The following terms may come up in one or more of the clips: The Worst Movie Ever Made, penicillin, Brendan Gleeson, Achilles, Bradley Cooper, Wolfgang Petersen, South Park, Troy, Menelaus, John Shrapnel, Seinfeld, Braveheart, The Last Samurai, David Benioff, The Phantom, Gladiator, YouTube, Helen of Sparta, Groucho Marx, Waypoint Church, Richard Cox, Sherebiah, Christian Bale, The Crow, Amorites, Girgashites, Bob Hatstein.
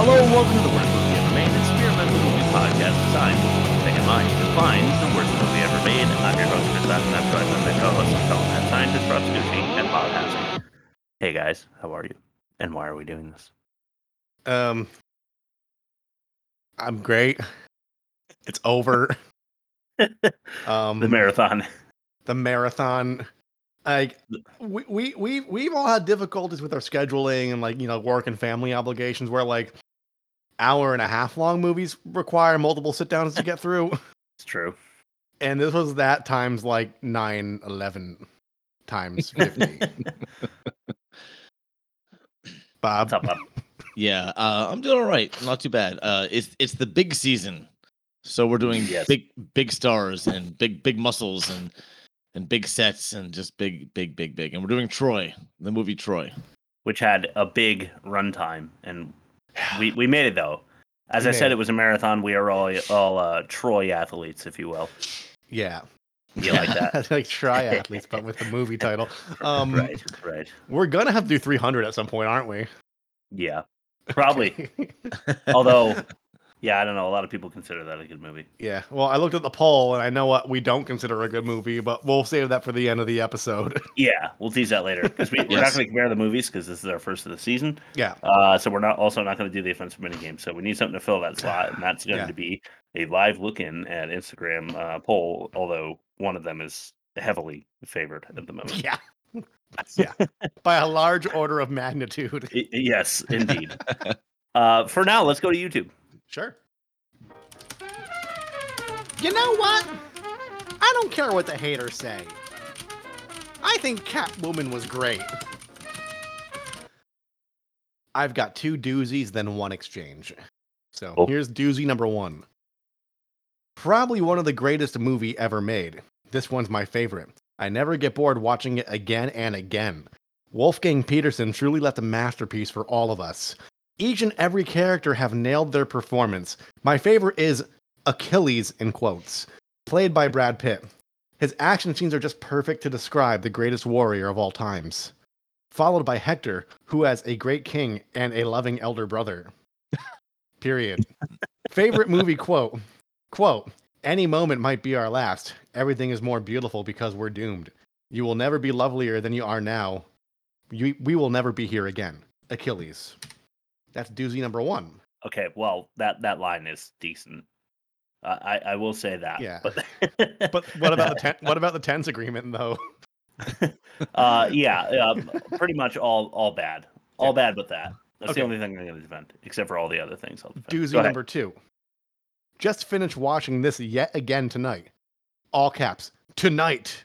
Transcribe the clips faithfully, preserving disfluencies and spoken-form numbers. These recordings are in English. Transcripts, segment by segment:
Hello and welcome to The Worst Movie Ever Made, an experimental movie podcast designed to take in mind to find the worst movie ever made. I'm your host, Chris Dawson. I'm joined by my co-host, Colin Hatstein, Disrupt Gucci, and Bob Hatstein. Hey guys, how are you? And why are we doing this? Um, I'm great. It's over. um, the marathon. The marathon. Like we we we we've all had difficulties with our scheduling and like you know work and family obligations where like hour and a half long movies require multiple sit downs to get through. It's true. And this was that times like nine, eleven times fifty. Bob. What's up, Bob? Yeah, uh, I'm doing all right. Not too bad. Uh, it's it's the big season, so we're doing yes. big big stars and big big muscles and. And big sets and just big, big, big, big. And we're doing Troy, the movie Troy. Which had a big runtime. And we, we made it, though. As we I said, it. it was a marathon. We are all all uh, Troy athletes, if you will. Yeah. You like that? Like triathletes, but with the movie title. Um, right, right. We're going to have to do three hundred at some point, aren't we? Yeah, probably. Although... Yeah, I don't know. A lot of people consider that a good movie. Yeah. Well, I looked at the poll, and I know what we don't consider a good movie, but we'll save that for the end of the episode. Yeah, we'll tease that later. Because we, yes. We're not going to compare the movies, because this is our first of the season. Yeah. Uh, so we're not also not going to do the offensive minigame. So we need something to fill that slot, and that's going yeah. to be a live look-in at Instagram uh, poll, although one of them is heavily favored at the moment. Yeah. Yeah. By a large order of magnitude. I- yes, indeed. uh, for now, let's go to YouTube. Sure. You know what? I don't care what the haters say. I think Catwoman was great. I've got two doozies, then one exchange. So oh. Here's doozy number one. Probably one of the greatest movie ever made. This one's my favorite. I never get bored watching it again and again. Wolfgang Petersen truly left a masterpiece for all of us. Each and every character have nailed their performance. My favorite is Achilles, in quotes, played by Brad Pitt. His action scenes are just perfect to describe the greatest warrior of all times. Followed by Hector, who has a great king and a loving elder brother. Period. Favorite movie quote. Quote, any moment might be our last. Everything is more beautiful because we're doomed. You will never be lovelier than you are now. You, we will never be here again. Achilles. That's doozy number one. Okay, well, that, that line is decent. Uh, I I will say that. Yeah. But, but what about the ten, what about the tens agreement though? uh, yeah, uh, pretty much all all bad, all yeah. bad with that. That's okay. The only thing I'm going to defend, except for all the other things. I'll defend. Doozy number two. Just finished watching this yet again tonight. All caps tonight.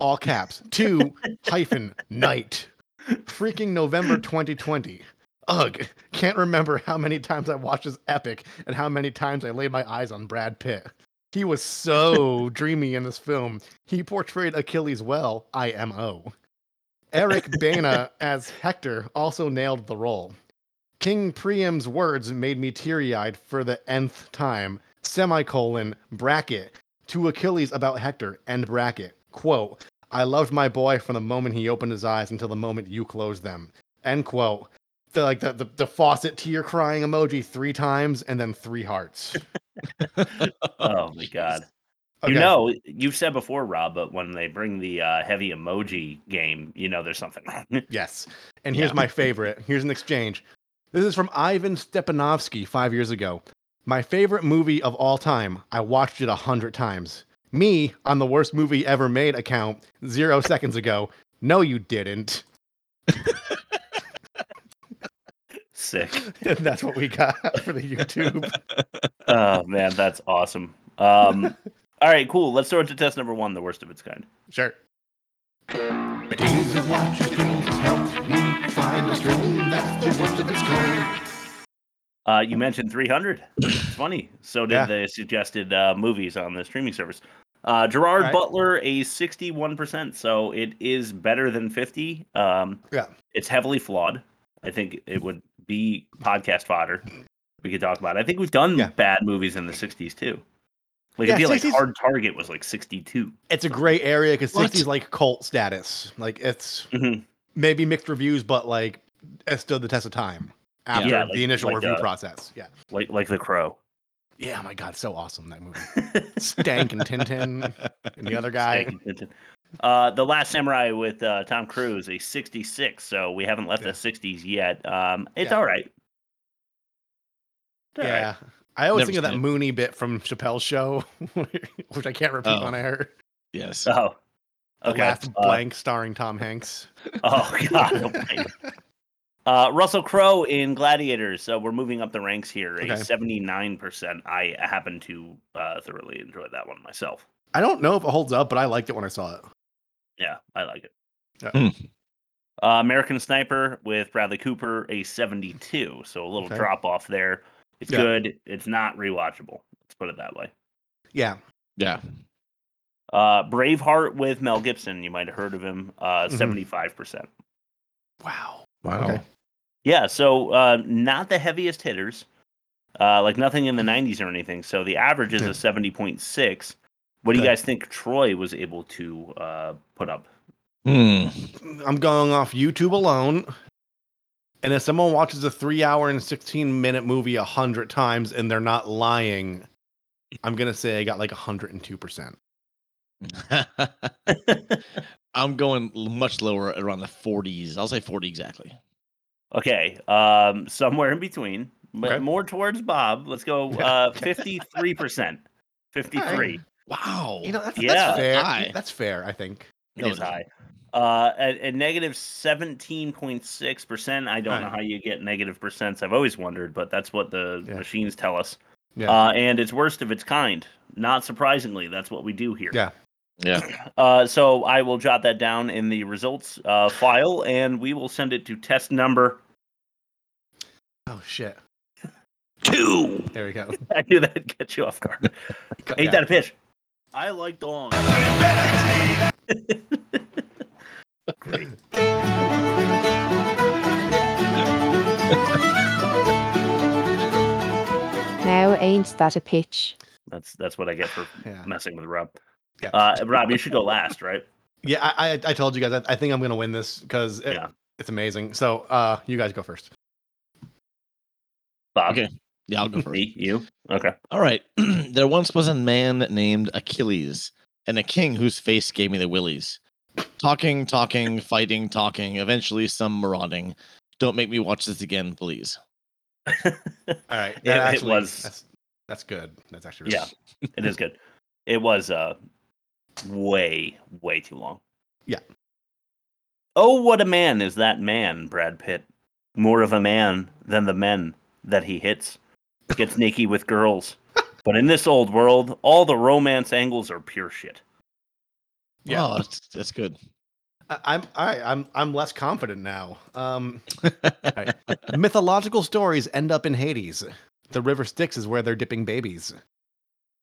All caps two hyphen night. Freaking November twenty twenty. Ugh, can't remember how many times I watched this epic and how many times I laid my eyes on Brad Pitt. He was so dreamy in this film. He portrayed Achilles well, I M O. Eric Bana as Hector also nailed the role. King Priam's words made me teary-eyed for the nth time. Semicolon, bracket, to Achilles about Hector, end bracket. Quote, I loved my boy from the moment he opened his eyes until the moment you closed them. End quote. The like the, the, the faucet tear crying emoji three times and then three hearts. Oh my god. Okay. You know, you've said before, Rob, but when they bring the uh, heavy emoji game, you know there's something wrong. Yes. And here's yeah. my favorite. Here's an exchange. This is from Ivan Stepanovsky five years ago. My favorite movie of all time. I watched it a hundred times. Me on the worst movie ever made account zero seconds ago. No, you didn't. Sick. And that's what we got for the YouTube. Oh man, that's awesome. Um all right, cool. Let's throw it to test number one, the worst of its kind. Sure. Uh you mentioned three hundred. It's funny. So did yeah. the suggested uh movies on the streaming service. Uh Gerard right. Butler, a sixty-one percent, so it is better than fifty. Um yeah. It's heavily flawed. I think it would be podcast fodder. We could talk about it. I think we've done yeah. bad movies in the sixties too. Like yeah, I feel sixties... like Hard Target was like sixty-two. It's a gray area because sixties like cult status. Like it's mm-hmm. maybe mixed reviews, but like it stood the test of time. after yeah, like, the initial like, review uh, process. Yeah, like like The Crow. Yeah, my God, so awesome, that movie. Stank and Tintin and the other guy. Stank and Tintin. Uh, The Last Samurai with uh, Tom Cruise, a sixty-six, so we haven't left yeah. the sixties yet. Um, it's yeah. all right. It's all yeah. Right. I always Never think of that it. Mooney bit from Chappelle's Show, which I can't repeat oh. on air. Yes. Oh. Okay. The Last uh, Blank starring Tom Hanks. Oh, God. Uh, Russell Crowe in Gladiator. So we're moving up the ranks here. A okay. seventy-nine percent. I happen to uh, thoroughly enjoy that one myself. I don't know if it holds up, but I liked it when I saw it. Yeah, I like it. Yeah. Mm. Uh, American Sniper with Bradley Cooper, a seventy-two. So a little okay. drop off there. It's yeah. good. It's not rewatchable. Let's put it that way. Yeah. Yeah. Uh, Braveheart with Mel Gibson. You might have heard of him. Uh, mm-hmm. seventy-five percent. Wow. Wow. Okay. Yeah, so uh, not the heaviest hitters, uh, like nothing in the nineties or anything. So the average is a seventy point six. What do okay. you guys think Troy was able to uh, put up? Hmm. I'm going off YouTube alone. And if someone watches a three hour and sixteen minute movie one hundred times and they're not lying, I'm going to say I got like one hundred two percent. I'm going much lower, around the forties. I'll say forty exactly. Okay, um, somewhere in between, but okay. more towards Bob. Let's go uh, fifty-three percent. fifty-three. Wow. You know, that's, yeah. that's fair. High. That's fair, I think. It is high. Uh, at, at negative seventeen point six percent, I don't All know right. how you get negative percents. I've always wondered, but that's what the yeah. machines tell us. Yeah. Uh, and it's worst of its kind. Not surprisingly, that's what we do here. Yeah. Yeah. Uh, so I will jot that down in the results uh, file, and we will send it to test number. Oh shit! Two. There we go. I knew that'd get you off guard. Ain't yeah. that a pitch? I like Dawn. Great. Now ain't that a pitch? That's that's what I get for yeah. messing with Rob. Yeah. Uh, Rob, you should go last, right? Yeah, I I, I told you guys, I, I think I'm going to win this because it, yeah. it's amazing. So uh, you guys go first. Bob? Okay. Yeah, I'll go first. Me, you? Okay. All right. There once was a man named Achilles and a king whose face gave me the willies. Talking, talking, fighting, talking, eventually some marauding. Don't make me watch this again, please. All right. That it, actually, it was. That's, that's good. That's actually really Yeah, it is good. It was uh. way, way too long. Yeah. Oh, what a man is that man, Brad Pitt. More of a man than the men that he hits. Gets sneaky with girls. But in this old world, all the romance angles are pure shit. Yeah, oh, that's, that's good. I, I'm I, I'm I'm less confident now. Um, right. Mythological stories end up in Hades. The river Styx is where they're dipping babies.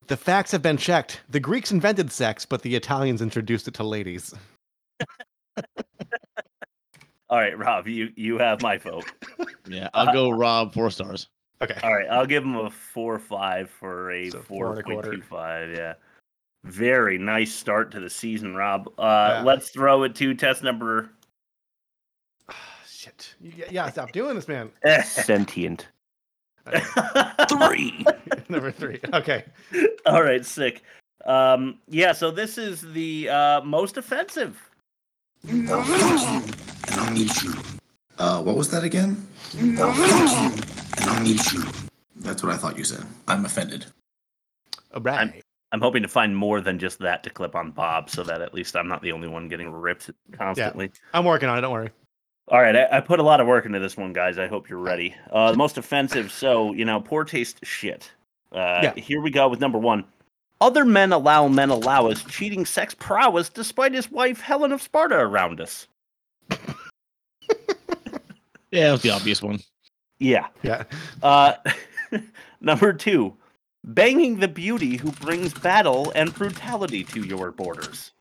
The facts have been checked. The Greeks invented sex, but the Italians introduced it to ladies. All right, Rob, you, you have my vote. Yeah, I'll uh, go Rob, four stars. Okay. All right, I'll give him a four point five for a so four point two five. Yeah. Very nice start to the season, Rob. Uh, yeah. Let's throw it to test number... Oh, shit. You, yeah, stop doing this, man. Sentient. Three. Number three. Okay. All right. Sick. Um, yeah. So this is the uh, most offensive. And I'll need you. Uh, what was that again? And I'll need you. That's what I thought you said. I'm offended. All right. I'm, I'm hoping to find more than just that to clip on Bob, so that at least I'm not the only one getting ripped constantly. Yeah, I'm working on it. Don't worry. All right, I, I put a lot of work into this one, guys. I hope you're ready. Uh, the most offensive, so, you know, poor taste shit. Uh, yeah. Here we go with number one. Other men allow men allow us cheating sex prowess despite his wife Helen of Sparta around us. Yeah, that was the obvious one. Yeah. Yeah. Uh, number two. Banging the beauty who brings battle and brutality to your borders.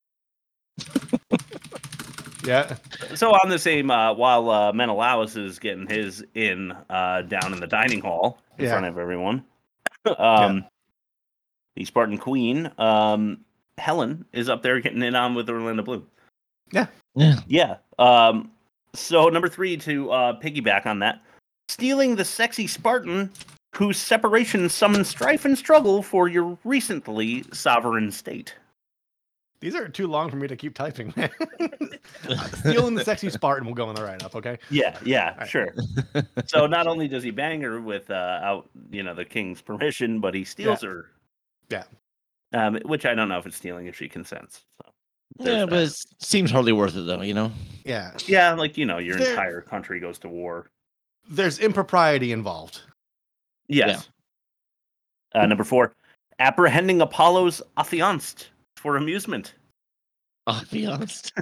Yeah. So on the same, uh, while uh, Menelaus is getting his in uh, down in the dining hall in yeah. front of everyone, um, yeah. the Spartan queen, um, Helen, is up there getting it on with Orlando Bloom. Yeah. Yeah. Yeah. Um, so number three, to uh, piggyback on that, stealing the sexy Spartan whose separation summons strife and struggle for your recently sovereign state. These are too long for me to keep typing, man. Stealing the sexy Spartan will go in the write-up, okay? Yeah, yeah, right. Sure. So not only does he bang her without, uh, you know, the king's permission, but he steals yeah. her. Yeah. Um, which I don't know if it's stealing if she consents. So. There's yeah, that. But it seems hardly worth it, though, you know? Yeah. Yeah, like, you know, your there, entire country goes to war. There's impropriety involved. Yes. Yeah. Uh, number four, apprehending Apollo's affianced for amusement. Affianced?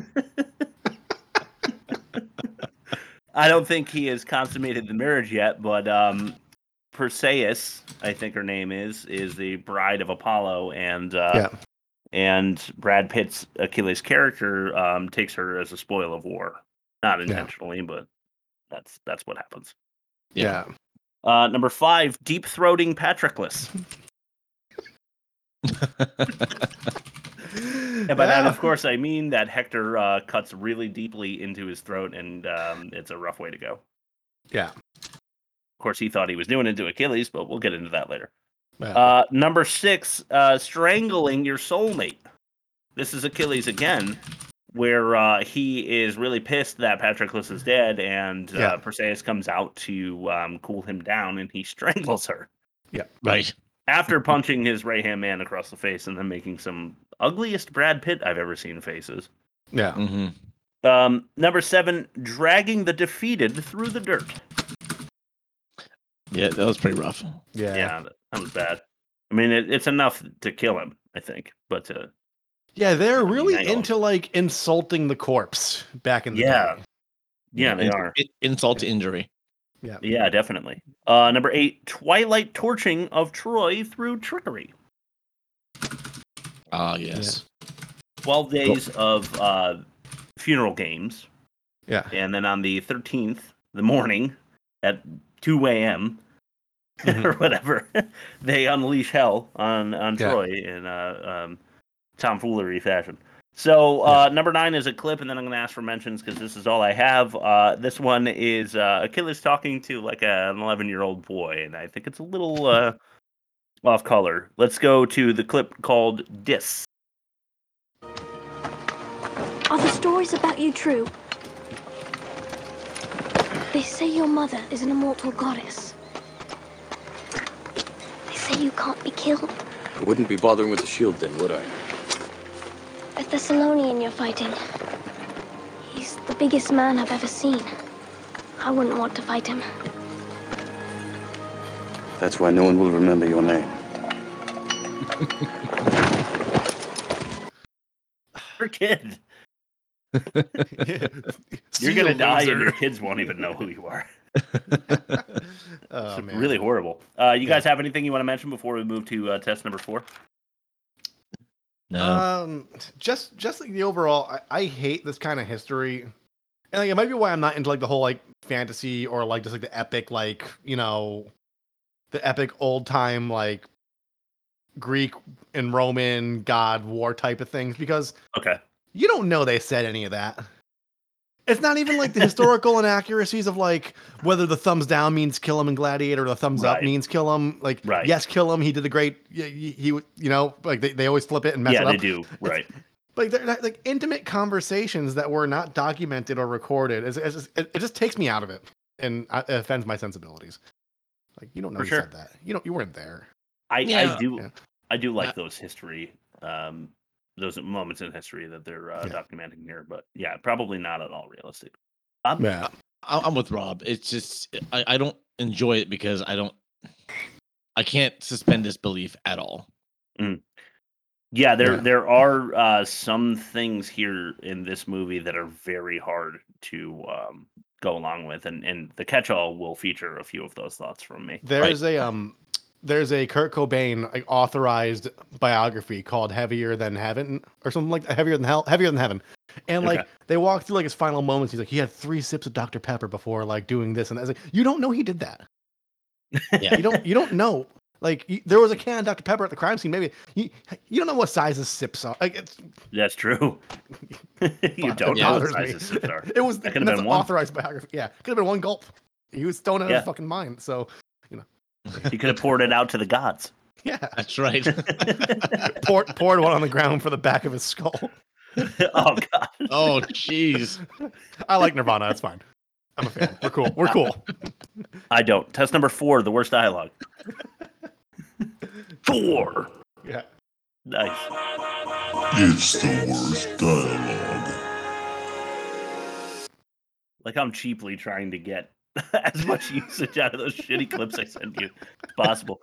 I don't think he has consummated the marriage yet, but um, Perseus, I think her name is, is the bride of Apollo, and... Uh, yeah. And Brad Pitt's Achilles character um, takes her as a spoil of war. Not intentionally, yeah. but that's that's what happens. Yeah. Uh, number five, deep-throating Patroclus. And by yeah. that, of course, I mean that Hector uh, cuts really deeply into his throat, and um, it's a rough way to go. Yeah. Of course, he thought he was doing it to Achilles, but we'll get into that later. Yeah. Uh, number six, uh, strangling your soulmate. This is Achilles again, where uh, he is really pissed that Patroclus is dead, and uh, yeah. Perseus comes out to um, cool him down, and he strangles her. Yeah, right. After punching his right-hand man across the face and then making some ugliest Brad Pitt I've ever seen faces. Yeah. Mm-hmm. Um, number seven, dragging the defeated through the dirt. Yeah, that was pretty rough. Yeah. Yeah. That was bad. I mean, it, it's enough to kill him, I think. But uh, yeah, they're really into like insulting the corpse back in the yeah, day. yeah, they In, are it, insult to injury. Yeah, yeah, definitely. Uh, number eight: Twilight torching of Troy through trickery. Ah, uh, yes. Yeah. Twelve days cool. of uh, funeral games. Yeah, and then on the thirteenth, the morning at two a.m. or whatever, they unleash hell on, on yeah. Troy in uh, um, tomfoolery fashion. So uh, yeah. number nine is a clip, and then I'm going to ask for mentions because this is all I have. Uh, this one is uh, Achilles talking to like an eleven-year-old boy, and I think it's a little uh, off color. Let's go to the clip called Dis. Are the stories about you true? They say your mother is an immortal goddess. You can't be killed. I wouldn't be bothering with the shield then, would I? The Thessalonian you're fighting. He's the biggest man I've ever seen. I wouldn't want to fight him. That's why no one will remember your name. Your kid. You're gonna die and your kids won't even know who you are. Oh, man. Really horrible. Uh, you yeah. guys have anything you want to mention before we move to uh, test number four? No. Um, just just like the overall, I, I hate this kind of history, and like it might be why I'm not into like the whole like fantasy or like just like the epic like you know, the epic old time like Greek and Roman god war type of things because okay, you don't know they said any of that. It's not even like the historical inaccuracies of like whether the thumbs down means kill him in Gladiator or the thumbs right. up means kill him. Like, right. yes, kill him. He did a great, he, he you know, like they, they always flip it and mess yeah, it up. Yeah, they do. Right. It's, like they're not, like intimate conversations that were not documented or recorded. It's, it's just, it, it just takes me out of it and it offends my sensibilities. Like you don't know For you sure. said that. You don't. You weren't there. I, yeah. I do. Yeah. I do like those history. Um, Those moments in history that they're uh, yeah. documenting here, but yeah, probably not at all realistic. I'm, yeah, I'm with Rob. It's just I, I don't enjoy it because I don't, I can't suspend disbelief at all. Mm. Yeah, there yeah. there are uh, some things here in this movie that are very hard to um, go along with, and and the catch-all will feature a few of those thoughts from me. There right? is a um. There's a Kurt Cobain like, authorized biography called "Heavier Than Heaven" or something like that. Heavier than hell, heavier than heaven, and like okay. they walk through like his final moments. He's like, he had three sips of Doctor Pepper before like doing this, and I was like, you don't know he did that. Yeah. You don't, you don't know. Like you, there was a can of Doctor Pepper at the crime scene. Maybe you, you don't know what size the sips are. Like it's, that's true. you don't know what size the sips are. It was that could have been one authorized biography. Yeah, could have been one gulp. He was stoned out yeah. of his fucking mind. So, you know, he could have poured it out to the gods. Yeah, that's right. poured poured one on the ground for the back of his skull. Oh god. Oh jeez. I like Nirvana. That's fine. I'm a fan. We're cool. We're cool. I don't. Test number four. The worst dialogue. Four. Yeah. Nice. It's the worst dialogue. Like I'm cheaply trying to get as much usage out of those shitty clips I send you as possible.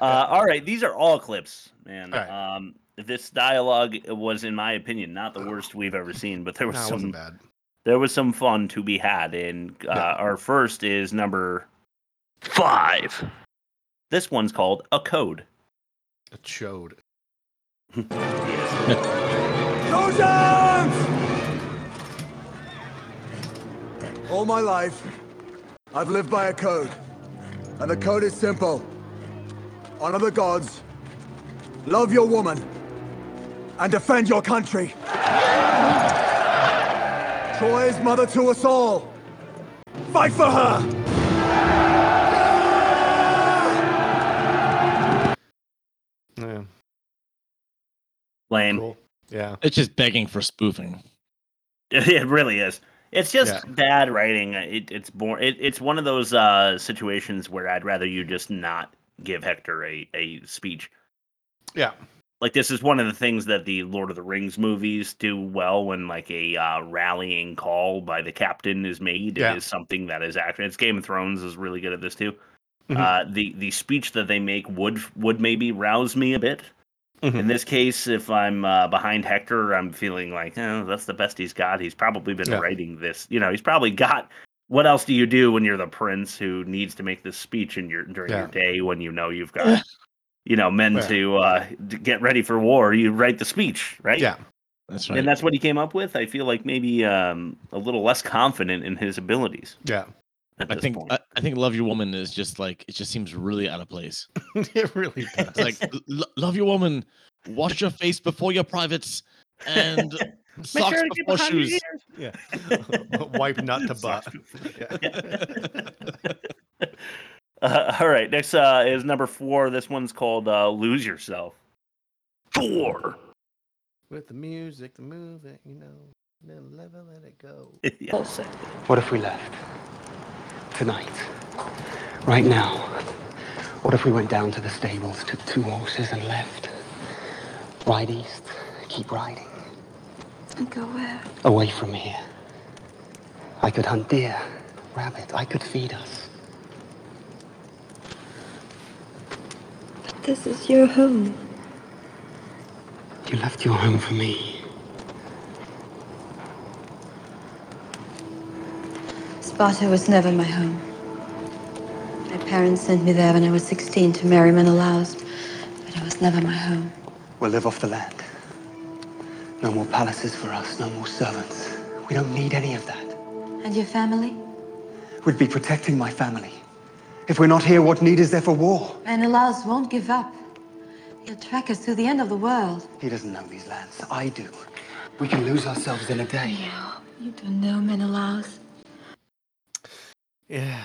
Uh, all right, these are all clips, man. All right. Um, this dialogue was, in my opinion, not the worst we've ever seen, but there was no, some. It wasn't bad. There was some fun to be had, and uh, yeah. our first is number five. This one's called A Code. A chode. Those arms! All my life, I've lived by a code. And the code is simple. Honor the gods, love your woman, and defend your country. Troy's mother to us all. Fight for her! Yeah. Lame. Cool. Yeah. It's just begging for spoofing. It really is. It's just yeah. bad writing. It, it's boring. It, it's one of those uh, situations where I'd rather you just not give Hector a, a speech. Yeah. Like, this is one of the things that the Lord of the Rings movies do well when, like, a uh, rallying call by the captain is made. Yeah. It is something that is actually... It's Game of Thrones is really good at this, too. Mm-hmm. Uh, the the speech that they make would would maybe rouse me a bit. Mm-hmm. In this case, if I'm uh, behind Hector, I'm feeling like, oh, that's the best he's got. He's probably been yeah. writing this. You know, he's probably got... What else do you do when you're the prince who needs to make this speech in your during yeah. your day when you know you've got... You know, men yeah. to, uh, to get ready for war. You write the speech, right? Yeah, that's right. And that's what he came up with. I feel like maybe um, a little less confident in his abilities. Yeah, I think I, I think "Love Your Woman" is just like it just seems really out of place. It really does. Like lo- love your woman, wash your face before your privates, and socks sure before shoes. Yeah, wipe nut to butt. Yeah. Uh, all right, next uh, is number four. This one's called uh, Lose Yourself. Four. With the music, the movement, you know, then never let it go. Yeah. What if we left? Tonight. Right now. What if we went down to the stables, took two horses and left? Ride east. Keep riding. And go where? Away from here. I could hunt deer, rabbit. I could feed us. This is your home. You left your home for me. Sparta was never my home. My parents sent me there when I was sixteen to marry men aroused, but it was never my home. We'll live off the land. No more palaces for us, no more servants. We don't need any of that. And your family? We'd be protecting my family. If we're not here, what need is there for war? Menelaus won't give up. He'll track us through the end of the world. He doesn't know these lands. I do. We can lose ourselves in a day. No, you don't know Menelaus. Yeah.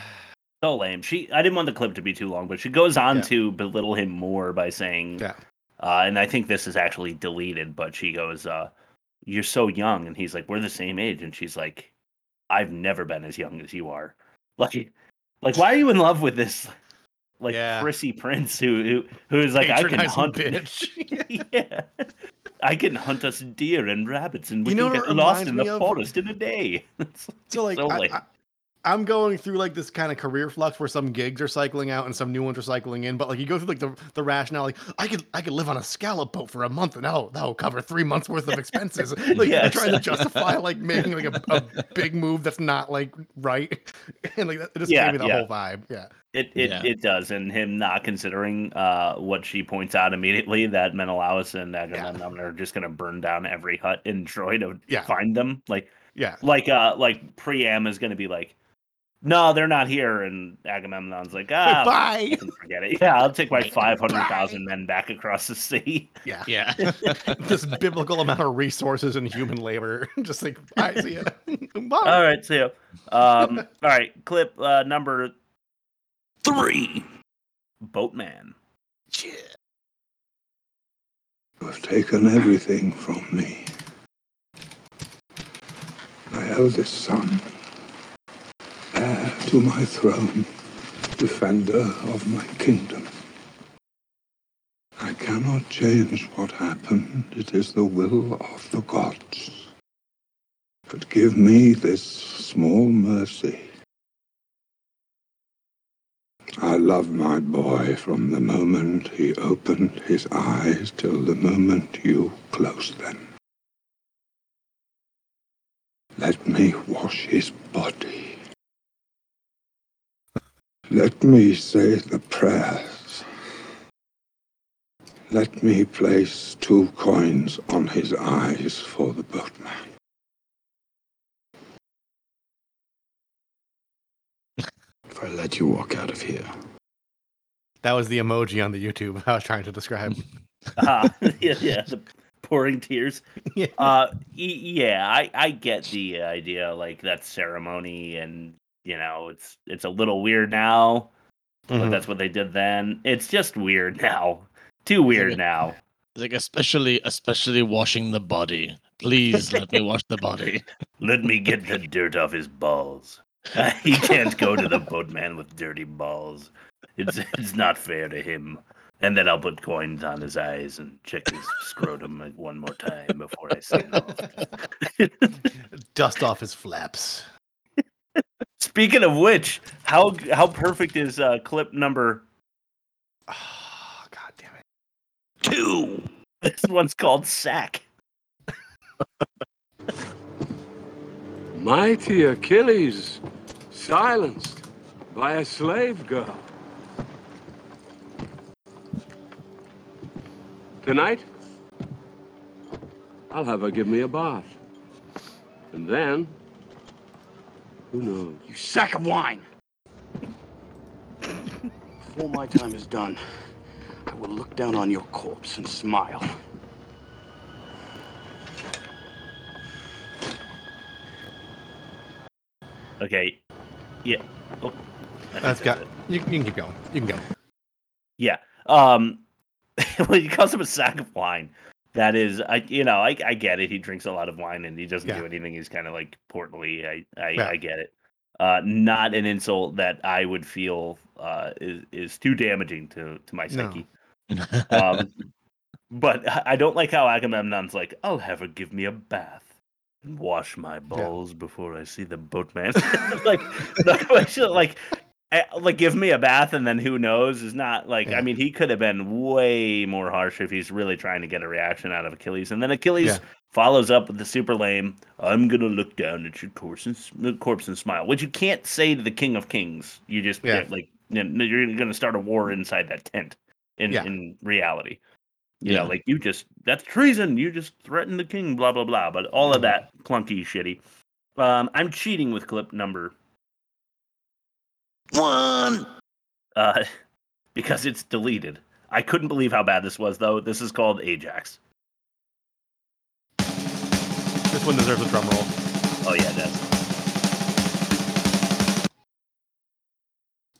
So lame. She. I didn't want the clip to be too long, but she goes on yeah. to belittle him more by saying, yeah. uh, and I think this is actually deleted, but she goes, uh, you're so young. And he's like, we're the same age. And she's like, I've never been as young as you are. Lucky. Like, why are you in love with this, like, yeah. prissy prince who who is like, I can hunt, bitch. yeah, I can hunt us deer and rabbits, and we you know can get lost in the forest in a day. So like, so I, I, I'm going through like this kind of career flux where some gigs are cycling out and some new ones are cycling in, but like you go through like the, the rationale, like I could I could live on a scallop boat for a month and that'll that'll cover three months worth of expenses. Like yes. you're trying to justify like making like a, a big move that's not like right. And like that just yeah, gave me the yeah. whole vibe. Yeah. It it yeah. it does, and him not considering uh, what she points out immediately that Menelaus and Agamemnon yeah. are just gonna burn down every hut in Troy to yeah. find them. Like yeah. like uh like Priam is gonna be like, no, they're not here. And Agamemnon's like, ah, bye. Forget it. Yeah, I'll take my five hundred thousand men back across the sea. Yeah. Yeah. This biblical amount of resources and human labor. Just like, bye, see ya. Bye. All right, see ya. Um, all right, clip uh, number three. Boatman. Yeah. You have taken everything from me. My eldest son, heir to my throne, defender of my kingdom. I cannot change what happened. It is the will of the gods. But give me this small mercy. I love my boy from the moment he opened his eyes till the moment you closed them. Let me wash his body. Let me say the prayers. Let me place two coins on his eyes for the boatman. If I let you walk out of here. That was the emoji on the YouTube I was trying to describe. Ah, uh, yeah, yeah, the pouring tears. Yeah, uh, yeah I, I get the idea, like, that ceremony, and, you know, it's it's a little weird now, but mm-hmm. that's what they did then. It's just weird now. Too weird like, now. Like, especially, especially washing the body. Please let me wash the body. Let me get the dirt off his balls. He can't go to the boatman with dirty balls. It's it's not fair to him. And then I'll put coins on his eyes and check his scrotum like one more time before I sign off. Dust off his flaps. Speaking of which, how how perfect is uh, clip number? Oh, God damn it! Two. This one's called Sack. Mighty Achilles, silenced by a slave girl. Tonight, I'll have her give me a bath. And then, who knows? You sack of wine! Before my time is done, I will look down on your corpse and smile. Okay. Yeah. Oh, that's got. It. You, you can keep going. You can go. Yeah. Um. Well, he calls him a sack of wine. That is, I you know, I I get it. He drinks a lot of wine and he doesn't yeah. do anything. He's kind of like portly. I I, yeah. I get it. Uh, not an insult that I would feel uh is is too damaging to to my psyche. No. um. But I don't like how Agamemnon's like, I'll have her give me a bath. Wash my balls yeah. before I see the boatman. Like, no, like, like, give me a bath, and then who knows? Is not like yeah. I mean, he could have been way more harsh if he's really trying to get a reaction out of Achilles. And then Achilles yeah. follows up with the super lame. I'm gonna look down at your corpse and corpse and smile, which you can't say to the King of Kings. You just yeah. like you're gonna start a war inside that tent. In yeah. in reality. You know, yeah. like, you just, that's treason. You just threatened the king, blah, blah, blah. But all of that clunky, shitty. Um, I'm cheating with clip number one. Uh, because it's deleted. I couldn't believe how bad this was, though. This is called Ajax. This one deserves a drum roll. Oh, yeah, it does.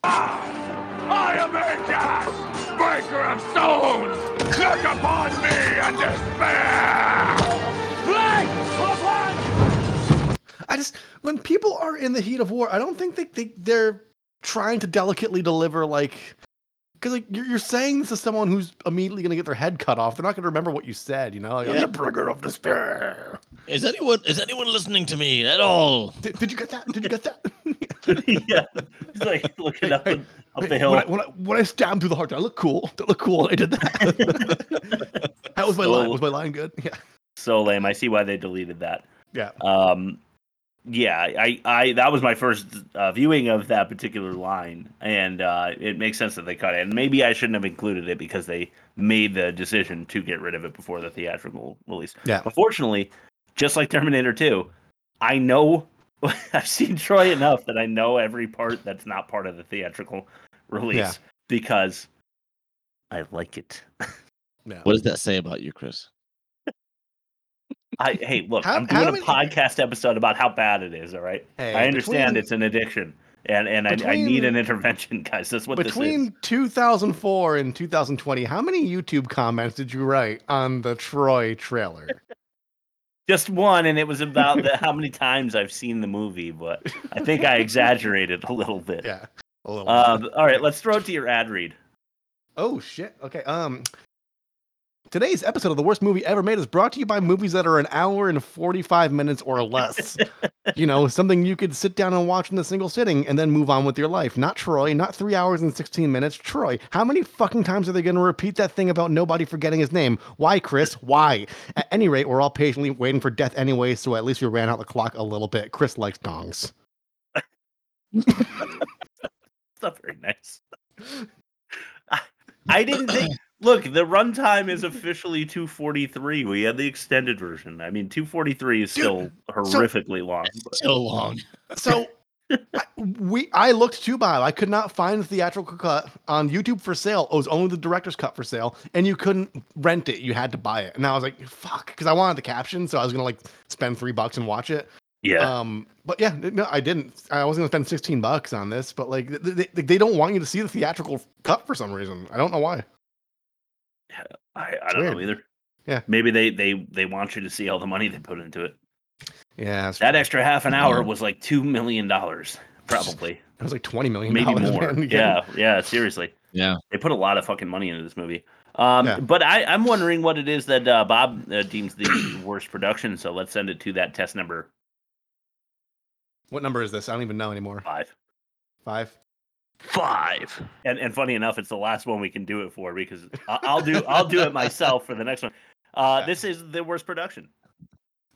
I am Ajax, breaker of stones. Look upon me and despair! Play upon! I just, when people are in the heat of war, I don't think they, they, they're trying to delicately deliver, like, because like you're, you're saying this to someone who's immediately going to get their head cut off. They're not going to remember what you said, you know? Like, yeah. I'm the bringer of despair. Is anyone is anyone listening to me at all? Did, did you get that? Did you get that? Yeah. It's like looking up, hey, up hey, the hill. When I, when I, when I stabbed through the heart, did I look cool? Did I look cool? I did that. How was my so, line? Was my line good? Yeah. So lame. I see why they deleted that. Yeah. Um. Yeah, I, I, that was my first uh, viewing of that particular line, and uh, it makes sense that they cut it. And maybe I shouldn't have included it because they made the decision to get rid of it before the theatrical release. Yeah. Unfortunately, just like Terminator two, I know I've seen Troy enough that I know every part that's not part of the theatrical release yeah. because I like it. Yeah. What does that say about you, Chris? I hey, look, how, I'm doing a many... podcast episode about how bad it is, all right? Hey, I understand between... it's an addiction. And and between, I, I need an intervention, guys. That's what this is. Between two thousand four and two thousand twenty, how many YouTube comments did you write on the Troy trailer? Just one, and it was about the, how many times I've seen the movie, but I think I exaggerated a little bit. Yeah, a little uh, bit. All right, let's throw it to your ad read. Oh, shit. Okay. Um, today's episode of The Worst Movie Ever Made is brought to you by movies that are an hour and forty-five minutes or less. You know, something you could sit down and watch in a single sitting and then move on with your life. Not Troy, not three hours and sixteen minutes. Troy, how many fucking times are they going to repeat that thing about nobody forgetting his name? Why, Chris? Why? At any rate, we're all patiently waiting for death anyway, so at least we ran out the clock a little bit. Chris likes dongs. Not very nice. I, I didn't think... Look, the runtime is officially two forty-three. We had the extended version. I mean, two forty-three is still Dude, horrifically so, long. But... So long. So I, we, I looked too, Bob. I could not find the theatrical cut on YouTube for sale. It was only the director's cut for sale, and you couldn't rent it. You had to buy it. And I was like, fuck, because I wanted the caption, so I was going to like spend three bucks and watch it. Yeah. Um. But yeah, no, I didn't. I wasn't going to spend sixteen bucks on this, but like they, they, they don't want you to see the theatrical cut for some reason. I don't know why. I, I don't Weird. know either. Yeah, maybe they, they, they want you to see all the money they put into it. Yeah, that right. extra half an hour was like two million dollars, probably. It was like twenty million, maybe more. Yeah, yeah, seriously. Yeah, they put a lot of fucking money into this movie. Um, yeah. But I, I'm wondering what it is that uh, Bob uh, deems the worst production. So let's send it to that test number. What number is this? I don't even know anymore. Five. Five. Five. And and funny enough, it's the last one we can do it for because I'll do I'll do it myself for the next one. Uh, this is the worst production.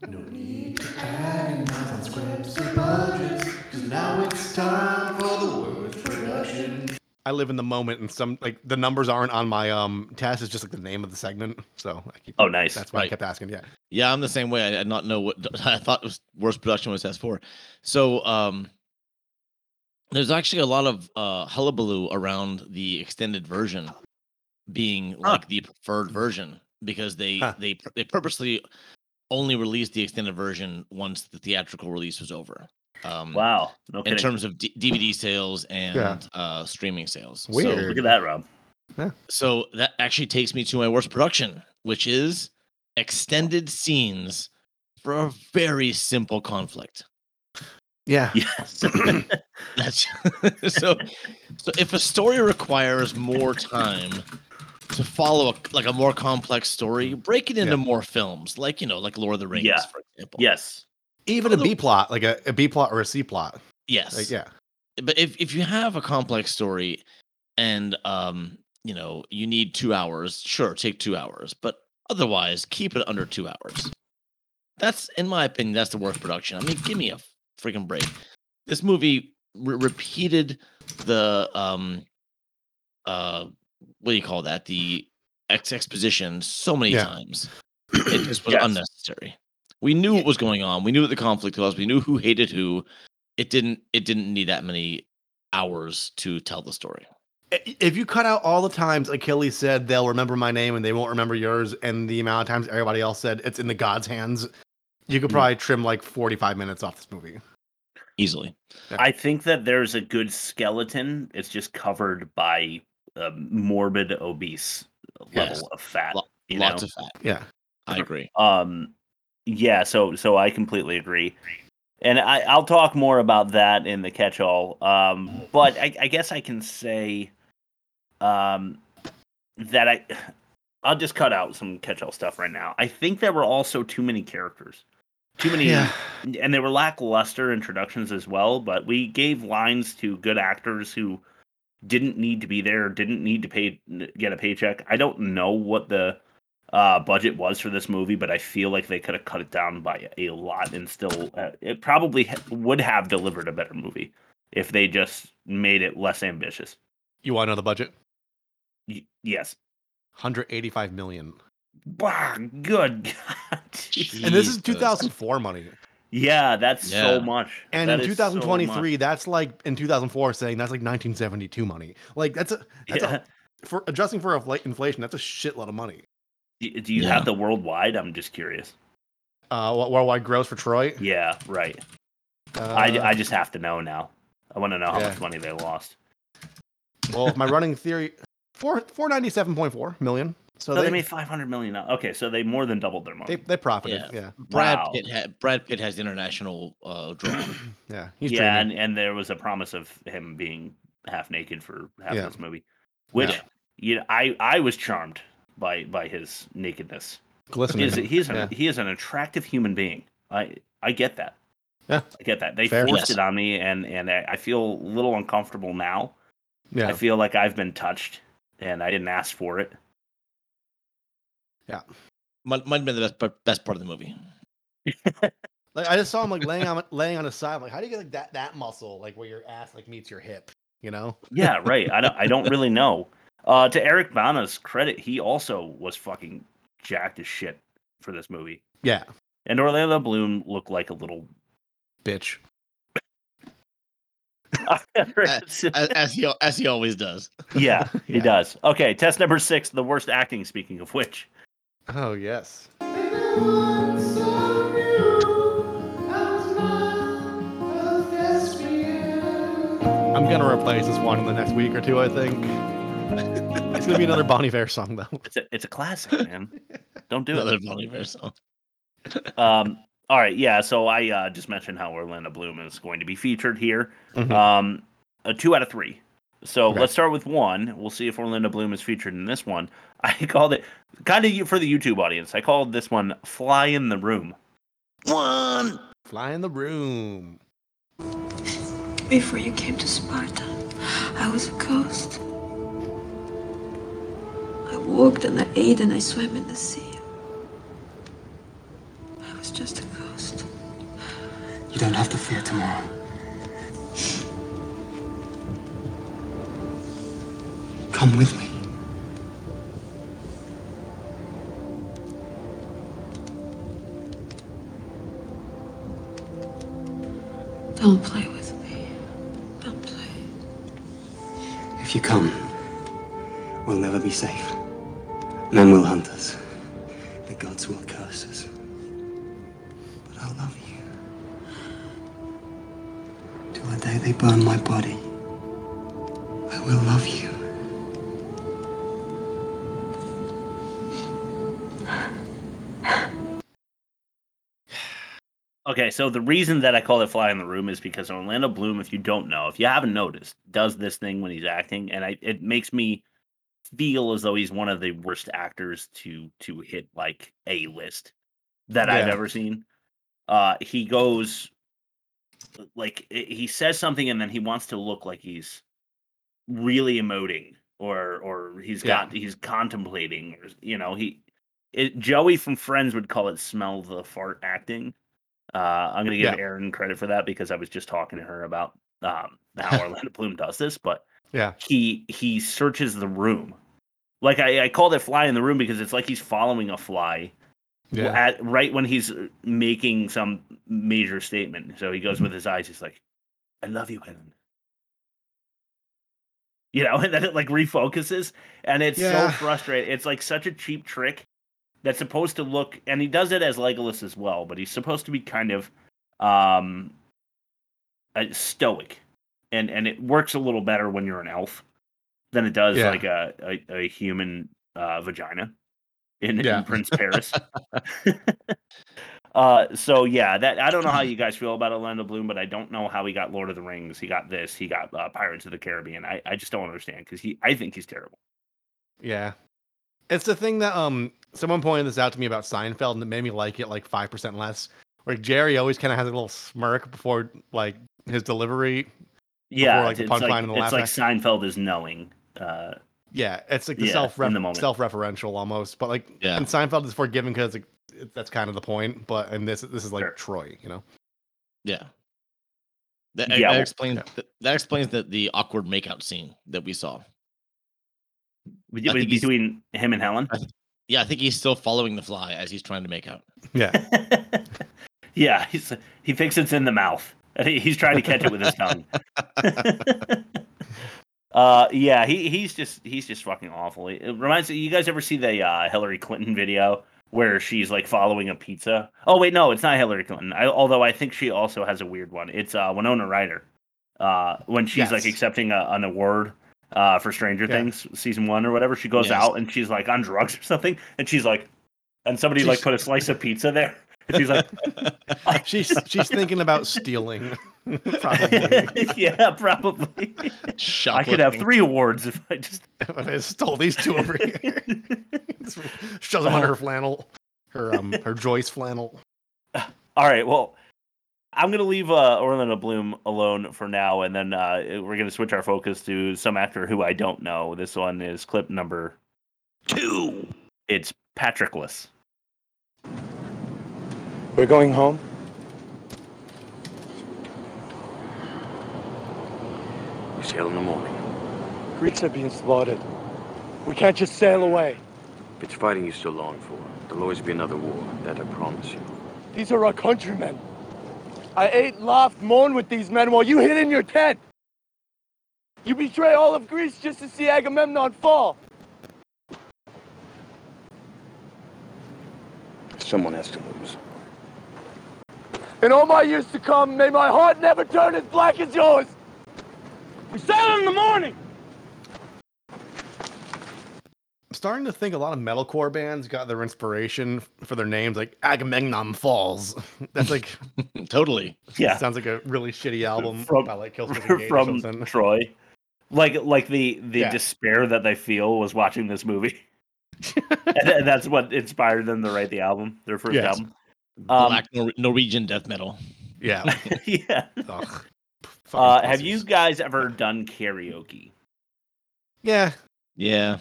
No need to add enough on scripts and budgets, because now it's time for the worst production. I live in the moment, and some like the numbers aren't on my um test. It's just like the name of the segment. So I keep, oh, nice. That's why right. I kept asking. Yeah. Yeah, I'm the same way. I did not know what I thought was worst production was test four. So um. There's actually a lot of uh, hullabaloo around the extended version being like huh. the preferred version because they, huh. they they purposely only released the extended version once the theatrical release was over. Um, wow. No in terms of D- DVD sales and yeah. uh, streaming sales. Weird. So, look at that, Rob. Yeah. So that actually takes me to my worst production, which is extended scenes for a very simple conflict. Yeah. Yes. That's so. So if a story requires more time to follow a, like a more complex story, break it into yeah. more films, like you know, like Lord of the Rings, yeah. for example. Yes. Even Although, a B plot, like a, a B plot or a C plot. Yes. Like, yeah. But if if you have a complex story, and um, you know, you need two hours, sure, take two hours, but otherwise, keep it under two hours. That's, in my opinion, that's the worst production. I mean, give me a. freaking break. This movie re- repeated the um uh what do you call that the ex- exposition so many yeah. times. It just was yes. unnecessary. We knew what was going on. We knew what the conflict was. We knew who hated who. It didn't it didn't need that many hours to tell the story. If you cut out all the times Achilles said they'll remember my name and they won't remember yours, and the amount of times everybody else said it's in the gods' hands, you could probably trim like forty-five minutes off this movie. Easily. Yeah. I think that there's a good skeleton. It's just covered by a morbid, obese level yes. of fat. L- you lots know? of fat. Yeah. I agree. Um, yeah, so so I completely agree. And I, I'll talk more about that in the catch-all. Um, but I, I guess I can say um, that I... I'll just cut out some catch-all stuff right now. I think there were also too many characters. Too many, yeah. and they were lackluster introductions as well, but we gave lines to good actors who didn't need to be there, didn't need to pay get a paycheck. I don't know what the uh, budget was for this movie, but I feel like they could have cut it down by a lot and still, uh, it probably ha- would have delivered a better movie if they just made it less ambitious. You want to know the budget? Y- yes. one hundred eighty-five million. Wow, good God. Jesus. And this is two thousand four money. Yeah, that's yeah. so much. And that in two thousand twenty-three, so that's like in two thousand four saying that's like nineteen seventy-two money. Like that's a, that's yeah. a for adjusting for inflation, that's a shitload of money. Do you yeah. have the worldwide? I'm just curious. Uh, worldwide gross for Troy? Yeah, right. Uh, I I just have to know now. I want to know how yeah. much money they lost. Well, my running theory, four four ninety seven point four million. So no, they, they made five hundred million. Okay, so they more than doubled their money. They, they profited. Yeah. yeah. Brad wow. Pitt. Ha- Brad Pitt has international uh, drama. yeah. He's yeah, and, and there was a promise of him being half naked for half yeah. of this movie, which yeah. you know, I I was charmed by by his nakedness. Glistening. He's, he's an, yeah. he is an attractive human being. I I get that. Yeah. I get that. They Fair forced yes. it on me, and and I feel a little uncomfortable now. Yeah. I feel like I've been touched, and I didn't ask for it. Yeah. Might, might have been the best, best part of the movie. Like I just saw him like laying on laying on his side. I'm like, how do you get like that that muscle like where your ass like meets your hip? You know? Yeah. Right. I don't. I don't really know. Uh, to Eric Bana's credit, he also was fucking jacked as shit for this movie. Yeah. And Orlando Bloom looked like a little bitch. as, as, he, as he always does. Yeah, he yeah. does. Okay, test number six, the worst acting, speaking of which. Oh, yes. I'm going to replace this one in the next week or two, I think. It's going to be another Bon Iver song, though. It's a, it's a classic, man. Don't do another it. Another Bon Iver song. Um... All right, yeah, so I uh, just mentioned how Orlando Bloom is going to be featured here. Mm-hmm. Um, a two out of three. So okay. let's start with one. We'll see if Orlando Bloom is featured in this one. I called it, kind of for the YouTube audience, I called this one Fly in the Room. One! Fly in the Room. Before you came to Sparta, I was a ghost. I walked and I ate and I swam in the sea. I was just a ghost. You don't have to fear tomorrow. Come with me. Don't play with me. Don't play. If you come, we'll never be safe. Men will hunt us. The gods will curse us. I love you. Till the day they burn my body, I will love you. Okay, so the reason that I call it Fly in the Room is because Orlando Bloom, if you don't know, if you haven't noticed, does this thing when he's acting, and I, it makes me feel as though he's one of the worst actors to to hit like a list that yeah. I've ever seen. Uh, he goes, like, he says something and then he wants to look like he's really emoting or or he's got yeah. he's contemplating. Or, you know, he it, Joey from Friends would call it smell the fart acting. Uh, I'm going to give yeah. Erin credit for that because I was just talking to her about um, how Orlando Bloom does this. But yeah, he he searches the room. Like, I, I called it Fly in the Room because it's like he's following a fly. Yeah. At, right when he's making some major statement. So he goes with his eyes. He's like, I love you, Helen. You know, and then it like refocuses. And it's yeah. so frustrating. It's like such a cheap trick that's supposed to look. And he does it as Legolas as well. But he's supposed to be kind of um, stoic. And and it works a little better when you're an elf than it does yeah. like a, a, a human uh, vagina. In, yeah. in Prince Paris. uh, so yeah, that I don't know how you guys feel about Orlando Bloom, but I don't know how he got Lord of the Rings. He got this. He got uh, Pirates of the Caribbean. I, I just don't understand because he I think he's terrible. Yeah, it's the thing that um someone pointed this out to me about Seinfeld, and it made me like it like five percent less. Where Jerry always kind of has a little smirk before like his delivery. Yeah, before, like, the punchline like, and the laugh. It's like act. Seinfeld is knowing. Uh, Yeah, it's like the yeah, self-refer- the self-referential almost, but like, yeah. and Seinfeld is forgiving because like, it, that's kind of the point. But and this this is like sure. Troy, you know. Yeah. That, yeah, that well, explains yeah. that explains that the awkward makeout scene that we saw. Wait, wait, between him and Helen. I th- yeah, I think he's still following the fly as he's trying to make out. Yeah. Yeah, he's, he thinks it's in the mouth. He's trying to catch it with his tongue. uh, yeah, he, he's just he's just fucking awful. It reminds me, you guys ever see the uh, Hillary Clinton video where she's like following a pizza? Oh wait, no, it's not Hillary Clinton. I, although I think she also has a weird one. It's uh, Winona Ryder uh, when she's yes. like accepting a, an award uh, for Stranger yeah. Things season one or whatever. She goes yes. out and she's like on drugs or something, and she's like, and somebody she's... like put a slice of pizza there. She's like, she's she's thinking about stealing. Probably. Yeah, probably. I could have three awards if I just if I stole these two over here. Shoves them oh. under her flannel, her um her Joyce flannel. All right, well, I'm gonna leave uh, Orlando Bloom alone for now, and then uh, we're gonna switch our focus to some actor who I don't know. This one is clip number two. It's Patroclus. We're going home. We sail in the morning. Greeks are being slaughtered. We can't just sail away. It's fighting you so long for. There'll always be another war, that I promise you. These are our countrymen. I ate, laughed, mourned with these men while you hid in your tent. You betray all of Greece just to see Agamemnon fall. Someone has to lose. In all my years to come, may my heart never turn as black as yours. We sail in the morning. I'm starting to think a lot of metalcore bands got their inspiration for their names, like Agamemnon Falls. That's like totally. Yeah, sounds like a really shitty album from, by like Killswitch Engage from Troy. Like, like the the yeah. despair that they feel was watching this movie, and, and that's what inspired them to write the album, their first yes. album. Black um, Norwegian death metal. Yeah. Yeah. Ugh, uh, have you guys ever done karaoke? Yeah. Yeah.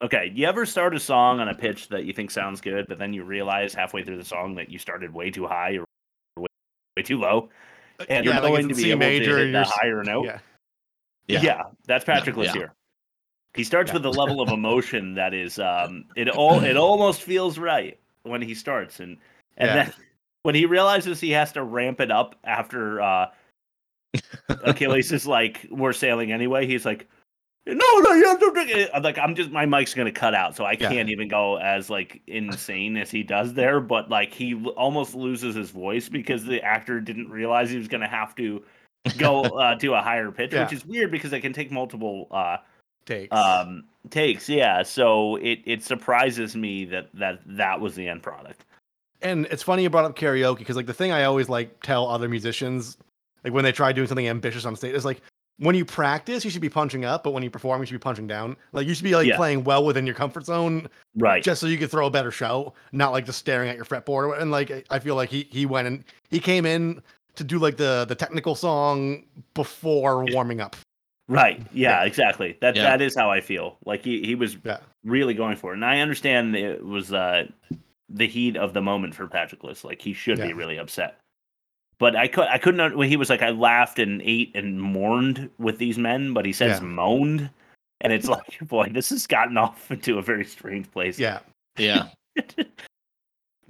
Okay. You ever start a song on a pitch that you think sounds good, but then you realize halfway through the song that you started way too high or way, way too low, and yeah, you're like going to be C able major to hit that higher note? Yeah. Yeah. yeah that's Patroclus yeah. here. He starts yeah. with a level of emotion that is um, it all it almost feels right when he starts and. And yeah. then when he realizes he has to ramp it up after uh, Achilles is like, we're sailing anyway. He's like, no, no, you have to drink it. I'm like, I'm just, my mic's going to cut out. So I yeah. can't even go as like insane as he does there. But like he l- almost loses his voice because the actor didn't realize he was going to have to go uh, to a higher pitch, yeah. which is weird because it can take multiple uh, takes. Um, takes. Yeah. So it, it surprises me that, that that was the end product. And it's funny you brought up karaoke because, like, the thing I always like tell other musicians, like when they try doing something ambitious on stage, is like when you practice, you should be punching up, but when you perform, you should be punching down. Like you should be like yeah. playing well within your comfort zone, right? Just so you could throw a better show, not like just staring at your fretboard. And like I feel like he he went and he came in to do like the the technical song before warming up. Right. Yeah. yeah. Exactly. That yeah. that is how I feel. Like he he was yeah. really going for it, and I understand it was. Uh, the heat of the moment for Patroclus. Like he should yeah. be really upset, but I could, I couldn't, when he was like, I laughed and ate and mourned with these men, but he says yeah. moaned. And it's like, boy, this has gotten off into a very strange place. Yeah. Yeah.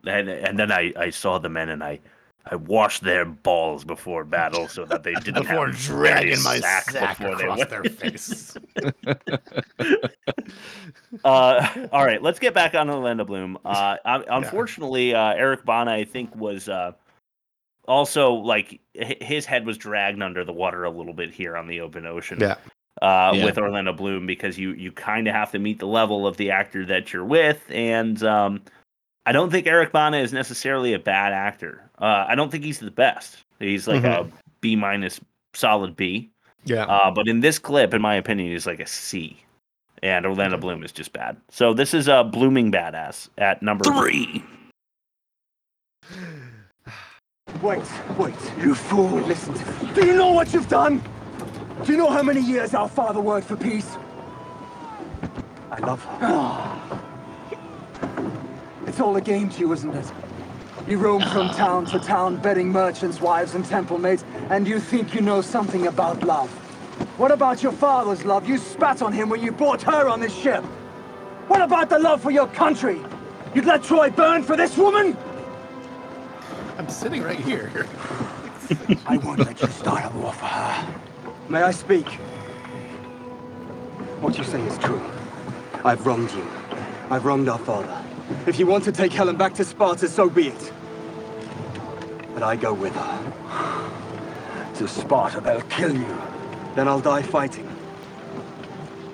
and, and then I, I saw the men and I, I washed their balls before battle so that they didn't before have dragging my sack, sack before across they their face. uh, all right, let's get back on Orlando Bloom. Uh, unfortunately, yeah. uh, Eric Bana, I think, was uh, also like his head was dragged under the water a little bit here on the open ocean. Yeah. Uh, yeah. With Orlando Bloom, because you you kind of have to meet the level of the actor that you're with, and. Um, I don't think Eric Bana is necessarily a bad actor. Uh, I don't think he's the best. He's like mm-hmm. a B minus, solid B. Yeah. Uh, but in this clip, in my opinion, he's like a C. And Orlando mm-hmm. Bloom is just bad. So this is a blooming badass at number three. Wait, wait. You fool. Listen to me. Do you know what you've done? Do you know how many years our father worked for peace? I love her. It's all a game to you, isn't it? You roam from town to town, bedding merchants' wives and temple maids, and you think you know something about love. What about your father's love? You spat on him when you brought her on this ship. What about the love for your country? You'd let Troy burn for this woman? I'm sitting right here. I won't let you style off her. May I speak? What you say is true. I've wronged you. I've wronged our father. If you want to take Helen back to Sparta, so be it. But I go with her. To Sparta, they'll kill you. Then I'll die fighting.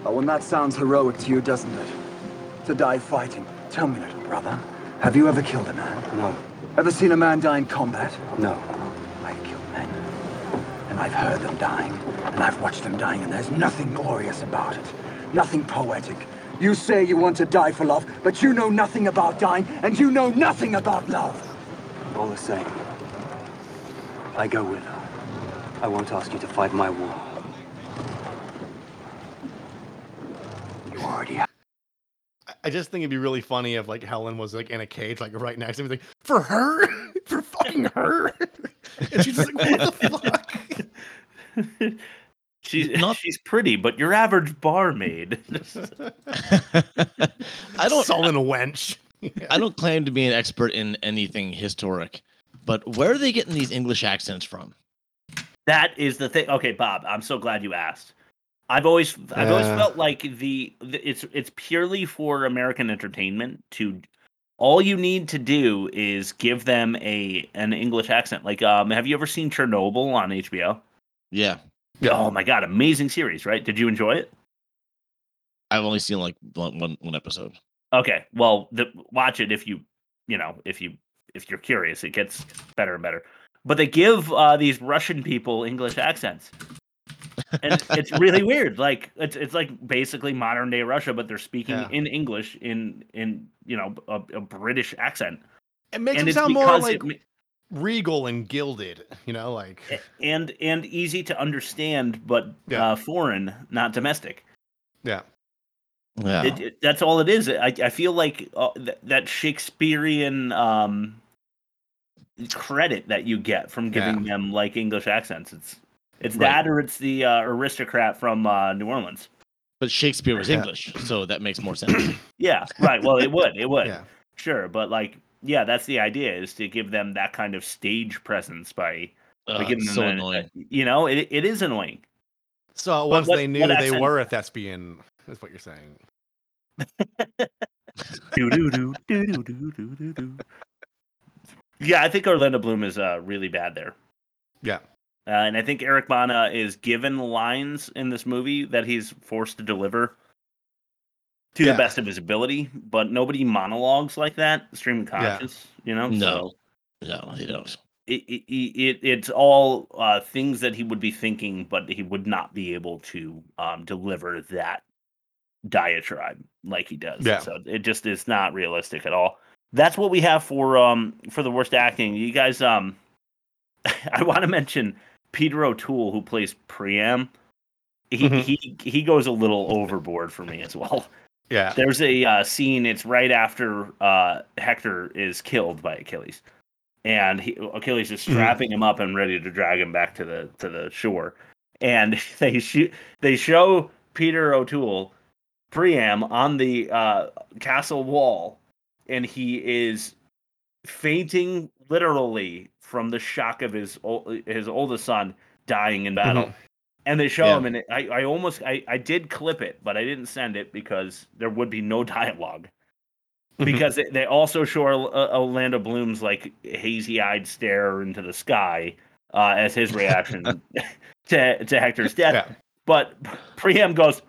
Oh, when that sounds heroic to you, doesn't it? To die fighting. Tell me, little brother, have you ever killed a man? No. Ever seen a man die in combat? No. I've killed men. And I've heard them dying. And I've watched them dying, and there's nothing glorious about it. Nothing poetic. You say you want to die for love, but you know nothing about dying, and you know nothing about love. All the same, I go with her. I won't ask you to fight my war. You already have. I just think it'd be really funny if, like, Helen was, like, in a cage, like, right next to me, like, for her? For fucking her? And she's just like, what the fuck? She's not. She's pretty, but your average barmaid. I don't. Sullen wench. I don't claim to be an expert in anything historic, but where are they getting these English accents from? That is the thing. Okay, Bob, I'm so glad you asked. I've always, I've uh, always felt like the, the it's it's purely for American entertainment. To all you need to do is give them a an English accent. Like, um, have you ever seen Chernobyl on H B O? Yeah. Oh my god, amazing series, right? Did you enjoy it? I've only seen like one one episode. Okay, well, the, watch it if you, you know, if you if you're curious. It gets better and better. But they give uh, these Russian people English accents, and it's really weird. Like it's it's like basically modern day Russia, but they're speaking yeah. in English in in you know a, a British accent. It makes and them sound more like. It, regal and gilded, you know, like and and easy to understand, but yeah. uh, foreign, not domestic. Yeah, yeah. It, it, that's all it is. I I feel like uh, th- that Shakespearean um, credit that you get from giving yeah. them like English accents. It's it's right. that, or it's the uh, aristocrat from uh, New Orleans. But Shakespeare was yeah. English, so that makes more sense. yeah, right. Well, it would, it would, yeah. sure, but like. Yeah, that's the idea, is to give them that kind of stage presence by, by uh, giving them so an, annoying. You know, it it is annoying. So once what, they knew they were a thespian, that's what you're saying. do, do, do, do, do, do, do, do. Yeah, I think Orlando Bloom is uh, really bad there. Yeah. Uh, and I think Eric Bana is given lines in this movie that he's forced to deliver to yeah. the best of his ability, but nobody monologues like that. Stream of conscious, yeah. you know? No, so no, he don't. It, it, it, it's all uh, things that he would be thinking, but he would not be able to um, deliver that diatribe like he does. Yeah. So it just is not realistic at all. That's what we have for um for the worst acting. You guys, um, I want to mention Peter O'Toole, who plays Priam. He, mm-hmm. he, he goes a little overboard for me as well. Yeah, there's a uh, scene. It's right after uh, Hector is killed by Achilles, and he, Achilles is strapping mm. him up and ready to drag him back to the to the shore. And they shoot. They show Peter O'Toole Priam on the uh, castle wall, and he is fainting literally from the shock of his ol- his oldest son dying in battle. Mm-hmm. And they show yeah. him, and it, I, I almost, I, I did clip it, but I didn't send it because there would be no dialogue. Because they, they also show Orlando Bloom's like hazy-eyed stare into the sky uh, as his reaction to to Hector's death. Yeah. But Priam goes,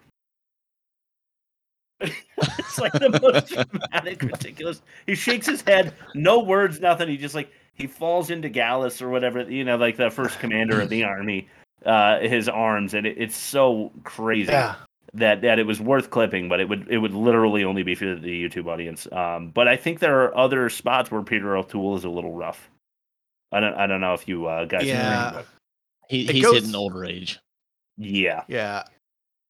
it's like the most dramatic, ridiculous. He shakes his head, no words, nothing. He just like he falls into Gallus or whatever, you know, like the first commander of the army. Uh, his arms, and it, it's so crazy yeah. that, that it was worth clipping, but it would it would literally only be for the YouTube audience. Um, but I think there are other spots where Peter O'Toole is a little rough. I don't I don't know if you uh, guys. Yeah, know he, he's goes, hitting older age. Yeah, yeah.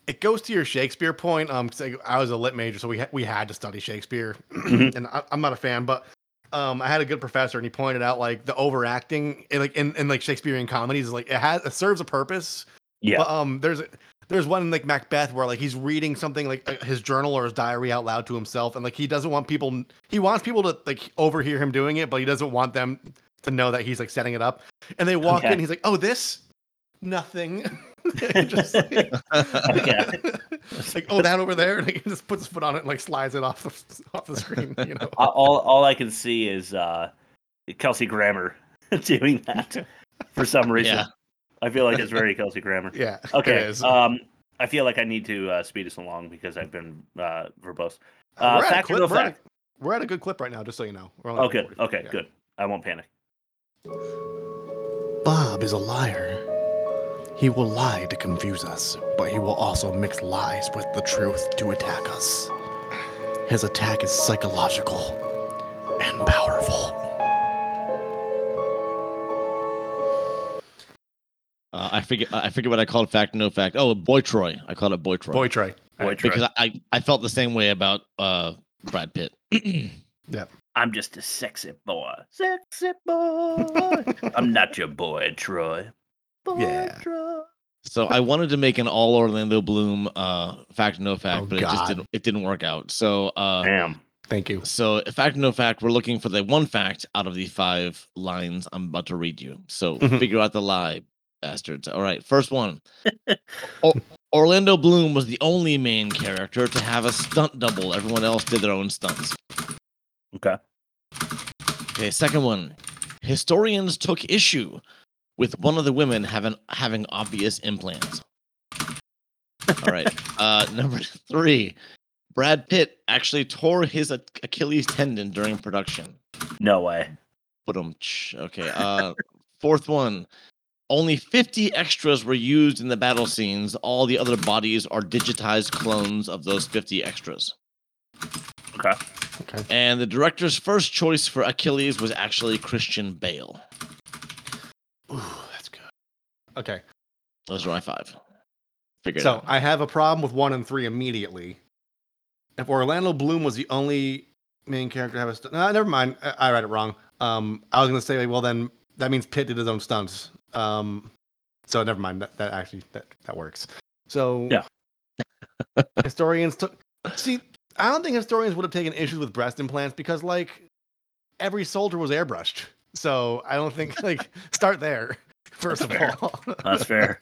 It goes to your Shakespeare point. Um, I was a lit major, so we ha- we had to study Shakespeare, mm-hmm. and I, I'm not a fan, but. Um, I had a good professor, and he pointed out like the overacting, and, like in, in like Shakespearean comedies, like it has it serves a purpose. Yeah. But, um. There's there's one in like Macbeth where like he's reading something like his journal or his diary out loud to himself, and like he doesn't want people. He wants people to like overhear him doing it, but he doesn't want them to know that he's like setting it up. And they walk okay. in. He's like, "Oh, this nothing." Just like, okay. Like, "Oh, that over there," and he just puts his foot on it and like slides it off the off the screen. You know, all all I can see is uh, Kelsey Grammer doing that for some reason. Yeah. I feel like it's very Kelsey Grammer. Yeah. Okay. It is. Um, I feel like I need to uh, speed us along because I've been uh, verbose. Uh, we're, fact at clip, we're, fact. At a, we're at a good clip right now, just so you know. We're oh, good. Okay, yeah. Good. I won't panic. Bob is a liar. He will lie to confuse us, but he will also mix lies with the truth to attack us. His attack is psychological and powerful. Uh, I forget. I forget what I called fact, no fact. Oh, Boy Troy. I called it Boy Troy. Boy Troy. Boy right. Troy. Because I, I felt the same way about uh, Brad Pitt. Yeah. I'm just a sexy boy. Sexy boy. I'm not your boy, Troy. Boy yeah. Troy. So I wanted to make an all Orlando Bloom uh, fact, no fact, oh, but God. it just didn't. It didn't work out. So uh, damn. Thank you. So fact, no fact. We're looking for the one fact out of the five lines I'm about to read you. So mm-hmm. figure out the lie. Bastards. All right, first one. o- Orlando Bloom was the only main character to have a stunt double. Everyone else did their own stunts. Okay. Okay, second one. Historians took issue with one of the women having having obvious implants. All right. uh, number three. Brad Pitt actually tore his Achilles tendon during production. No way. Ba-dum-tsh. Okay. Uh, fourth one. Only fifty extras were used in the battle scenes. All the other bodies are digitized clones of those fifty extras. Okay. Okay. And the director's first choice for Achilles was actually Christian Bale. Ooh, that's good. Okay. Those are my five. Figure so it out. I have a problem with one and three immediately. If Orlando Bloom was the only main character to have a stunt. No, never mind. I, I read it wrong. Um, I was going to say, well, then that means Pitt did his own stunts. Um, so never mind. That, that actually that, that works. So yeah, historians took. See, I don't think historians would have taken issues with breast implants because like every soldier was airbrushed. So I don't think like start there first That's of fair. all. That's fair.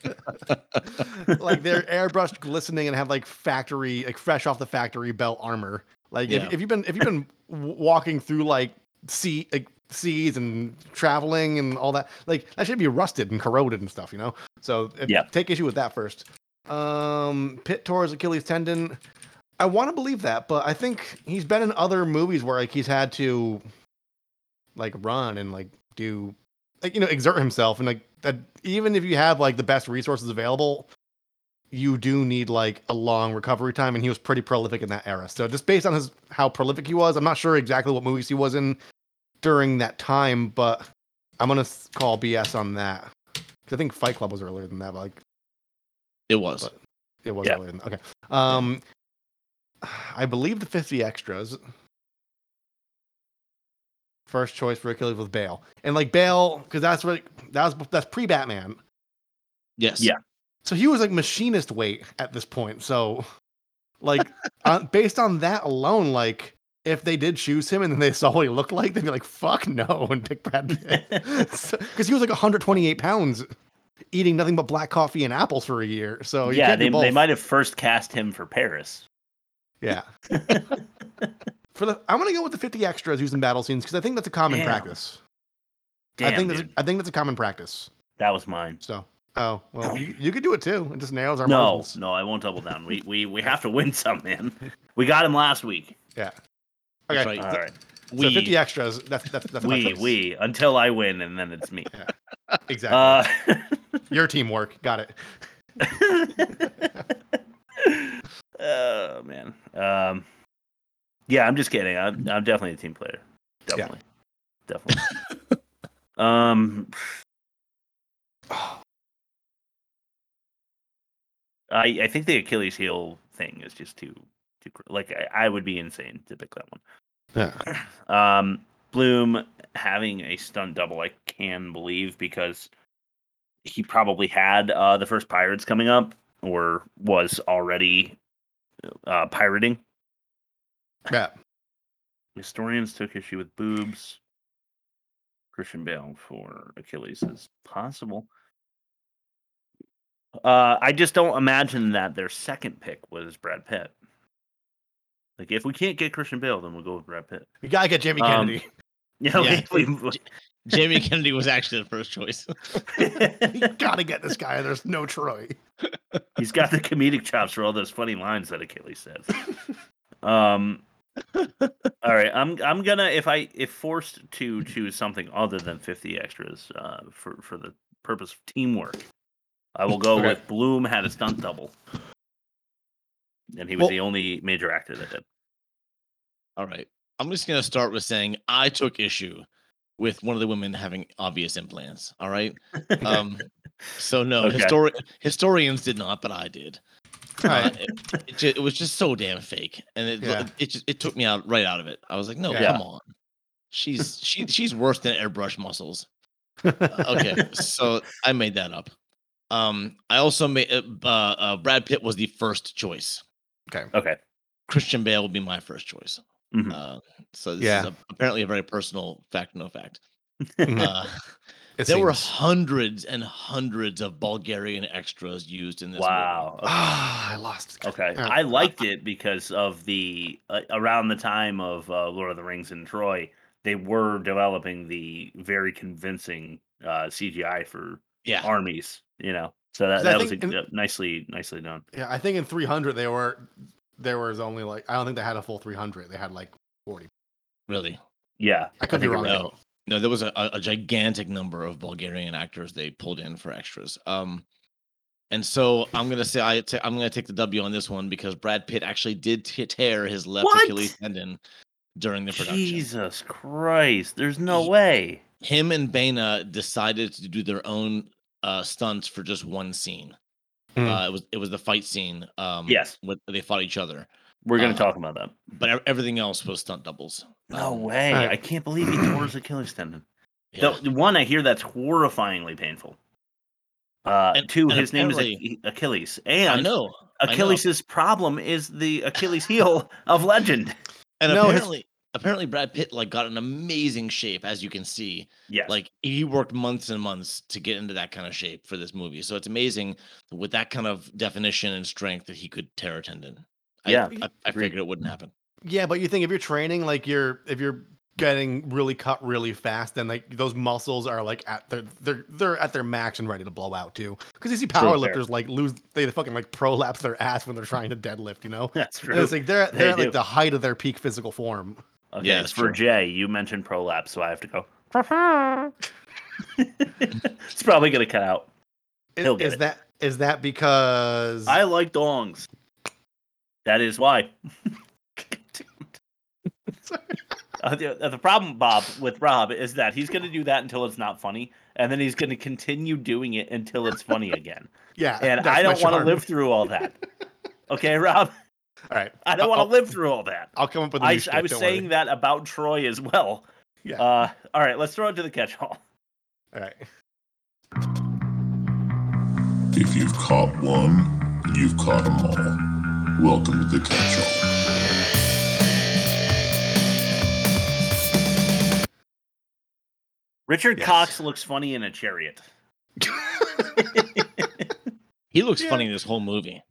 Like they're airbrushed, glistening, and have like factory, like fresh off the factory belt armor. Like yeah. if, if you've been if you've been walking through like sea like. seas and traveling and all that, like that should be rusted and corroded and stuff, you know. So if, yeah. take issue with that first. Um, Pitt tore his Achilles tendon. I want to believe that, but I think he's been in other movies where like he's had to like run and like do like you know exert himself and like that. Even if you have like the best resources available, you do need like a long recovery time, and he was pretty prolific in that era. So just based on his how prolific he was, I'm not sure exactly what movies he was in during that time, but I'm gonna call B S on that because I think Fight Club was earlier than that. But like, it was, it was yeah. earlier than that. Okay. Um, I believe the fifty extras. First choice for Achilles was Bale, and like Bale, because that's what that was. That's pre Batman. Yes. Yeah. So he was like machinist weight at this point. So, like, uh, based on that alone, like. If they did choose him and then they saw what he looked like, they'd be like, fuck no, and pick Brad Pitt. Because he was like one hundred twenty-eight pounds eating nothing but black coffee and apples for a year. So you yeah, they, they might have first cast him for Paris. Yeah. for the, I'm going to go with the fifty extras used in battle scenes because I think that's a common Damn. practice. Damn, I think, that's a, I think that's a common practice. That was mine. So, oh, well, you, you could do it too. It just nails our no, margins. No, I won't double down. We, we, we have to win some, man. We got him last week. Yeah. Okay, right. All right. So we, fifty extras. That's that's, that's we that's. we until I win, and then it's me. Yeah, exactly. Uh, Your teamwork. Got it. Oh man. Um. Yeah, I'm just kidding. I'm I'm definitely a team player. Definitely. Yeah. Definitely. um. I I think the Achilles heel thing is just too. Like I, I would be insane to pick that one. Yeah. Um, Bloom having a stunt double, I can believe because he probably had uh, the first Pirates coming up, or was already uh, pirating. Yeah. Historians took issue with boobs. Christian Bale for Achilles is possible. Uh, I just don't imagine that their second pick was Brad Pitt. Like, if we can't get Christian Bale, then we'll go with Brad Pitt. We gotta get Jamie um, Kennedy. You know, yeah, we, we, J- Jamie Kennedy was actually the first choice. You gotta get this guy. There's no Troy. He's got the comedic chops for all those funny lines that Achilles says. Um. All right, I'm I'm gonna if I if forced to choose something other than fifty extras, uh, for for the purpose of teamwork, I will go okay. with Bloom had a stunt double, and he was well, the only major actor that did. All right, I'm just gonna start with saying I took issue with one of the women having obvious implants. All right, um, so no, okay. histori- historians did not, but I did. Uh, it, it, it was just so damn fake, and it yeah. it, just, it took me out right out of it. I was like, no, yeah. come on, she's she she's worse than airbrush muscles. Uh, okay, so I made that up. Um, I also made uh, uh, Brad Pitt was the first choice. Okay, okay. Christian Bale would be my first choice. Mm-hmm. Uh, so this yeah. is a, apparently a very personal fact, no fact. Uh, It there seems. Were hundreds and hundreds of Bulgarian extras used in this wow. movie. Wow. Ah, I lost it. Okay. Uh, I liked uh, it because of the, uh, around the time of uh, Lord of the Rings and Troy, they were developing the very convincing uh, C G I for yeah. armies, you know. So that, that was a, in, uh, nicely nicely done. Yeah, I think in three hundred they were, there was only like, I don't think they had a full three hundred. They had like forty. Really? Yeah. I could I be wrong. No. No, there was a, a gigantic number of Bulgarian actors they pulled in for extras. Um, and so I'm gonna say I t- I'm gonna take the W on this one because Brad Pitt actually did t- tear his left what? Achilles tendon during the production. Jesus Christ! There's no he, way. Him and Bana decided to do their own uh, stunts for just one scene. Mm. Uh, it was it was the fight scene. Um, yes, where they fought each other. We're gonna uh, talk about that. But everything else was stunt doubles. No um, way! Right. I can't believe he tore his Achilles tendon. Yeah. The, one, I hear that's horrifyingly painful. Uh, and, two, and his name is Achilles, and I know Achilles' problem is the Achilles heel of legend. And no, apparently, his... apparently, Brad Pitt like got an amazing shape, as you can see. Yeah, like he worked months and months to get into that kind of shape for this movie. So it's amazing with that kind of definition and strength that he could tear a tendon. Yeah, I, I, I figured it wouldn't happen. Yeah, but you think if you're training, like you're if you're getting really cut really fast, then like those muscles are like at their they're they're at their max and ready to blow out too. Because you see powerlifters like lose they fucking like prolapse their ass when they're trying to deadlift, you know? That's true. And it's like they're they're they at like do. the height of their peak physical form. Okay, yeah, it's for true. Jay, you mentioned prolapse, so I have to go. It's probably gonna cut out. He'll is, get is it. that is that because I like dongs. That is why. uh, the, the problem, Bob, with Rob is that he's going to do that until it's not funny, and then he's going to continue doing it until it's funny again. Yeah, and I don't want to live through all that. Okay, Rob? All right. I don't want to live through all that. I'll come up with a new I, script, I was saying worry. that about Troy as well. Yeah. Uh, all right, let's throw it to the catch-all. All right. If you've caught one, you've caught them all. Welcome to the catch-all. Richard yes. Cox looks funny in a chariot. He looks yeah. funny in this whole movie.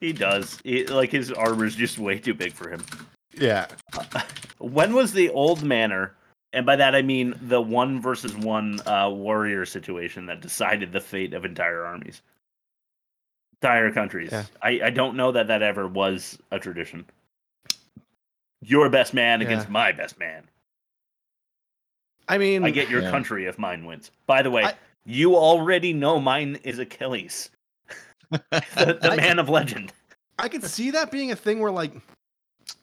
He does. He, like his armor's just way too big for him. Yeah. Uh, when was the old manor, and by that I mean the one versus one uh, warrior situation that decided the fate of entire armies? Entire countries. Yeah. I, I don't know that that ever was a tradition. Your best man yeah. against my best man. I mean... I get your yeah. country if mine wins. By the way, I, you already know mine is Achilles. the the I, man of legend. I can see that being a thing where, like,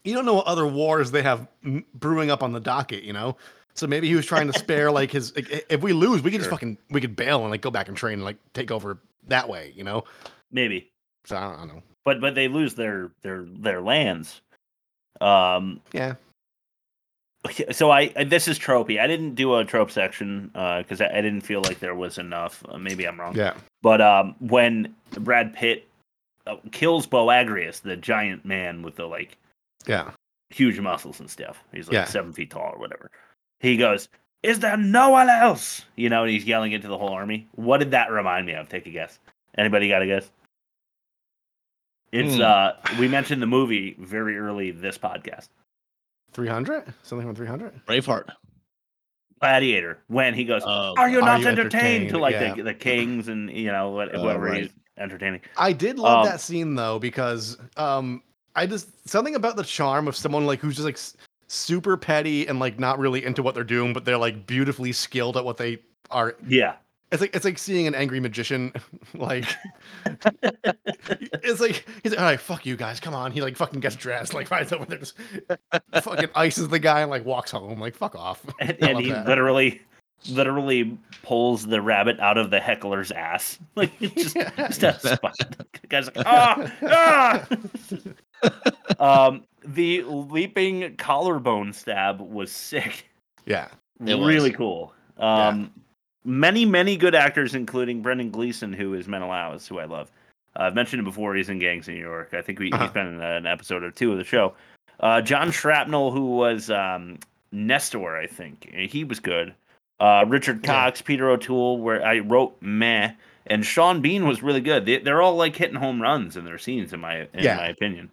you don't know what other wars they have brewing up on the docket, you know? So maybe he was trying to spare, like, his... Like, if we lose, we could sure. just fucking... We could bail and, like, go back and train and, like, take over that way, you know? Maybe. So I don't know. But but they lose their their their lands. Um, yeah. So I, I this is tropey. I didn't do a trope section because uh, I, I didn't feel like there was enough. Uh, maybe I'm wrong. Yeah. But um, when Brad Pitt uh, kills Boagrius, the giant man with the like, yeah, huge muscles and stuff. He's like yeah. seven feet tall or whatever. He goes, Is there no one else? You know, and he's yelling into the whole army. What did that remind me of? Take a guess. Anybody got a guess? It's mm. uh, we mentioned the movie very early this podcast. three hundred? Something from three hundred? Braveheart. Gladiator. When he goes, uh, are you not are you entertained? entertained? To like yeah. the, the kings and, you know, whoever uh, right. he's entertaining. I did love um, that scene, though, because um, I just, something about the charm of someone like who's just like super petty and like not really into what they're doing, but they're like beautifully skilled at what they are. Yeah. It's like it's like seeing an angry magician, like it's like he's like, all right, fuck you guys, come on. He like fucking gets dressed, like rides over there, just fucking ices the guy and like walks home, like fuck off. And, and he that. literally, literally pulls the rabbit out of the heckler's ass, like just yeah. just out of spite. The guy's like, ah, ah. um, the leaping collarbone stab was sick. Yeah, it really was. cool. Um. Yeah. Many, many good actors, including Brendan Gleeson, who is Menelaus, who I love. Uh, I've mentioned him before. He's in Gangs of New York. I think we, uh-huh. he's been in an episode or two of the show. Uh, John Shrapnel, who was um, Nestor, I think. He was good. Uh, Richard Cox, yeah. Peter O'Toole, where I wrote meh. And Sean Bean was really good. They, they're all like hitting home runs in their scenes, in my in yeah. my opinion.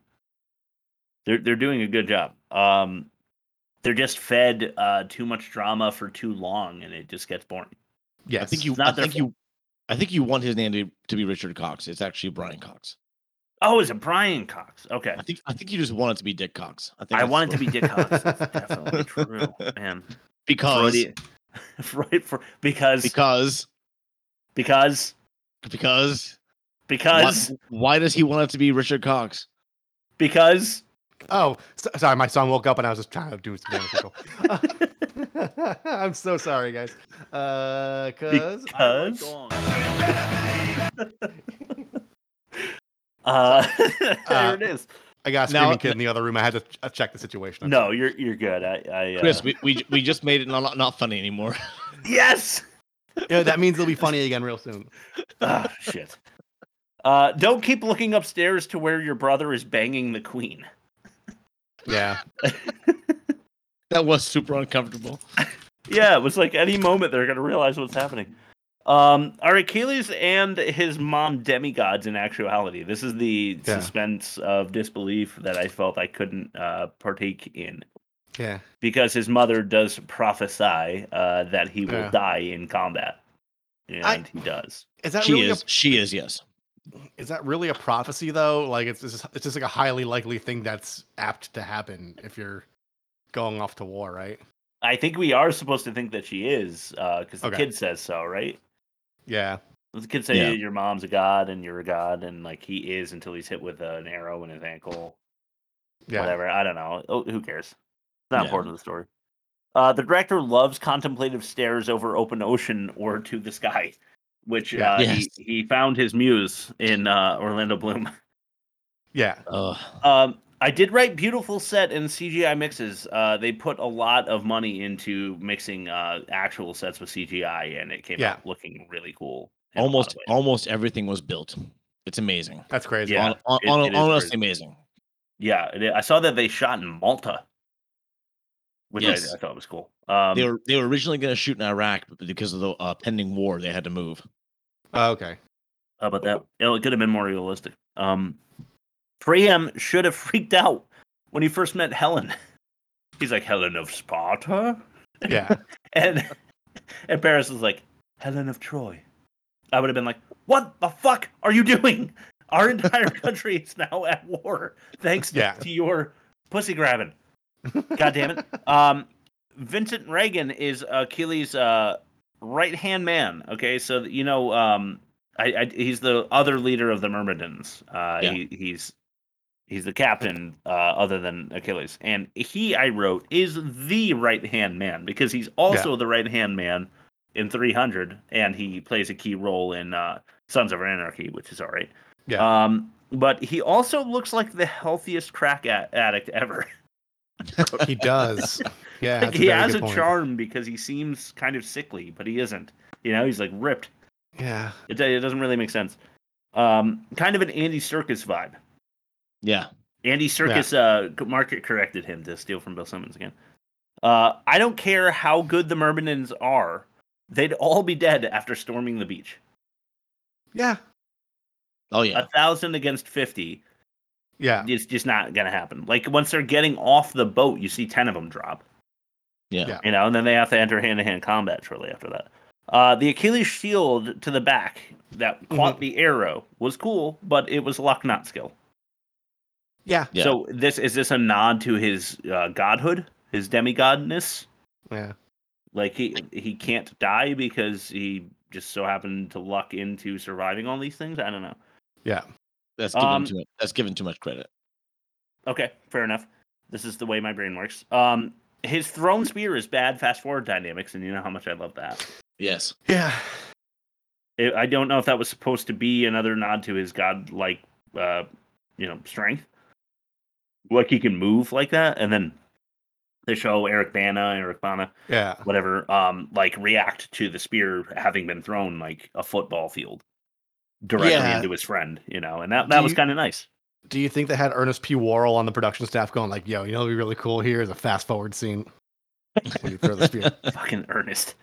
They're, they're doing a good job. Um, they're just fed uh, too much drama for too long, and it just gets boring. Yeah, I think you. I think you. I think you want his name to, to be Richard Cox. It's actually Brian Cox. Oh, is it Brian Cox? Okay. I think. I think you just want it to be Dick Cox. I think I want it to be Dick Cox. That's definitely true, man. Because, right? For because because because because because why, why does he want it to be Richard Cox? Because. Oh, so, sorry. My son woke up and I was just trying to do something. uh, I'm so sorry, guys. Uh, cause because. uh, there it is. I got a screaming now, kid in the other room. I had to ch- check the situation. I'm no, sorry. you're you're good. I, I uh... Chris, we, we we just made it not not funny anymore. Yes. Yeah, that means it'll be funny again real soon. Ah, oh, shit. Uh, don't keep looking upstairs to where your brother is banging the queen. Yeah. That was super uncomfortable. Yeah, it was like any moment they're going to realize what's happening. Um, are Achilles and his mom demigods in actuality? This is the yeah. suspense of disbelief that I felt I couldn't uh, partake in. Yeah. Because his mother does prophesy uh, that he will yeah. die in combat. And I, he does. Is that she really is. A... She is, yes. Is that really a prophecy though? Like it's just, it's just like a highly likely thing that's apt to happen if you're going off to war, right? I think we are supposed to think that she is, because uh, the okay. kid says so, right? Yeah, the kid says yeah. your mom's a god and you're a god, and like he is until he's hit with uh, an arrow in his ankle. Yeah, whatever. I don't know. Oh, who cares? It's not yeah. important to the story. Uh, the director loves contemplative stares over open ocean or to the sky. Which uh, yes. he, he found his muse in uh, Orlando Bloom. Yeah. Uh, um, I did write beautiful set and C G I mixes. Uh, they put a lot of money into mixing uh, actual sets with C G I, and it came yeah. out looking really cool. Almost almost everything was built. It's amazing. That's crazy. Yeah, on, it, on, it honestly crazy. amazing. Yeah. It, I saw that they shot in Malta. Which yes. I, I thought was cool. Um, they were they were originally going to shoot in Iraq, but because of the uh, pending war, they had to move. Uh, okay. How about that? It could have been more realistic. Um, Priam should have freaked out when he first met Helen. He's like, Helen of Sparta? Yeah. and, and Paris was like, Helen of Troy. I would have been like, what the fuck are you doing? Our entire country is now at war. Thanks yeah. to your pussy grabbing. God damn it. Um, Vincent Reagan is Achilles' uh, right-hand man. Okay, so, you know, um, I, I, he's the other leader of the Myrmidons. Uh, yeah. he, he's he's the captain uh, other than Achilles. And he, I wrote, is the right-hand man because he's also yeah. the right-hand man in three hundred, and he plays a key role in uh, Sons of Anarchy, which is all right. Yeah. Um, but he also looks like the healthiest crack a- addict ever. He does. Yeah, like he has a point. Charm because he seems kind of sickly, but he isn't. You know, he's like ripped. Yeah, it, it doesn't really make sense. Um, kind of an Andy Serkis vibe. Yeah, Andy Serkis yeah. uh, market corrected him to steal from Bill Simmons again. Uh, I don't care how good the Myrmidons are. They'd all be dead after storming the beach. Yeah. Oh, yeah. A thousand against fifty. Yeah. It's just not going to happen. Like, once they're getting off the boat, you see ten of them drop. Yeah. yeah. You know, and then they have to enter hand-to-hand combat shortly after that. Uh, the Achilles shield to the back that caught mm-hmm. the arrow was cool, but it was luck, not skill. Yeah. yeah. So this is this a nod to his uh, godhood, his demigodness? Yeah. Like, he he can't die because he just so happened to luck into surviving all these things? I don't know. Yeah. That's given um, too much, that's given too much credit. Okay, fair enough. This is the way my brain works. Um, his thrown spear is bad fast forward dynamics, and you know how much I love that. Yes. Yeah. It, I don't know if that was supposed to be another nod to his godlike, uh, you know, strength. Like, he can move like that, and then they show Eric Bana, Eric Bana, yeah, whatever, um, like react to the spear having been thrown like a football field directly yeah. into his friend, you know, and that, that was kind of nice. Do you think they had Ernest P. Worrell on the production staff going like, yo, you know what would be really cool here is a fast forward scene when you throw the spear? Fucking Ernest.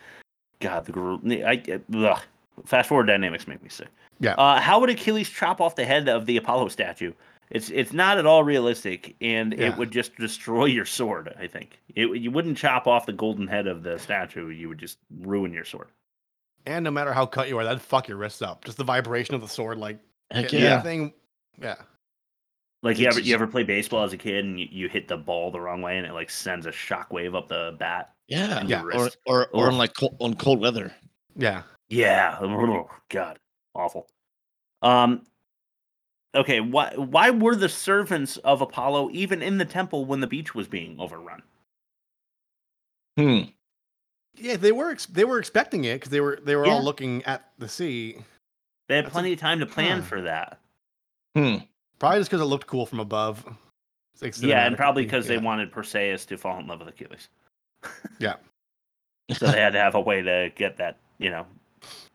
God, the gr- I, I, fast forward dynamics make me sick. Yeah. Uh, how would Achilles chop off the head of the Apollo statue? It's it's not at all realistic, and yeah. it would just destroy your sword, I think. It, you wouldn't chop off the golden head of the statue. You would just ruin your sword. And no matter how cut you are, that'd fuck your wrists up. Just the vibration of the sword, like, heck yeah. Thing. Yeah. Like, you ever, you ever play baseball as a kid, and you, you hit the ball the wrong way, and it, like, sends a shockwave up the bat? Yeah. yeah. Or, or, or on, like, cold, on cold weather. Yeah. Yeah. Oh, God. Awful. Um... Okay, why why were the servants of Apollo even in the temple when the beach was being overrun? Hmm. Yeah, they were ex- they were expecting it because they were they were yeah. all looking at the sea. They had That's plenty a... of time to plan huh. for that. Hmm. Probably just because it looked cool from above. Like yeah, and probably because yeah. they wanted Perseus to fall in love with Achilles. yeah. So they had to have a way to get that, you know,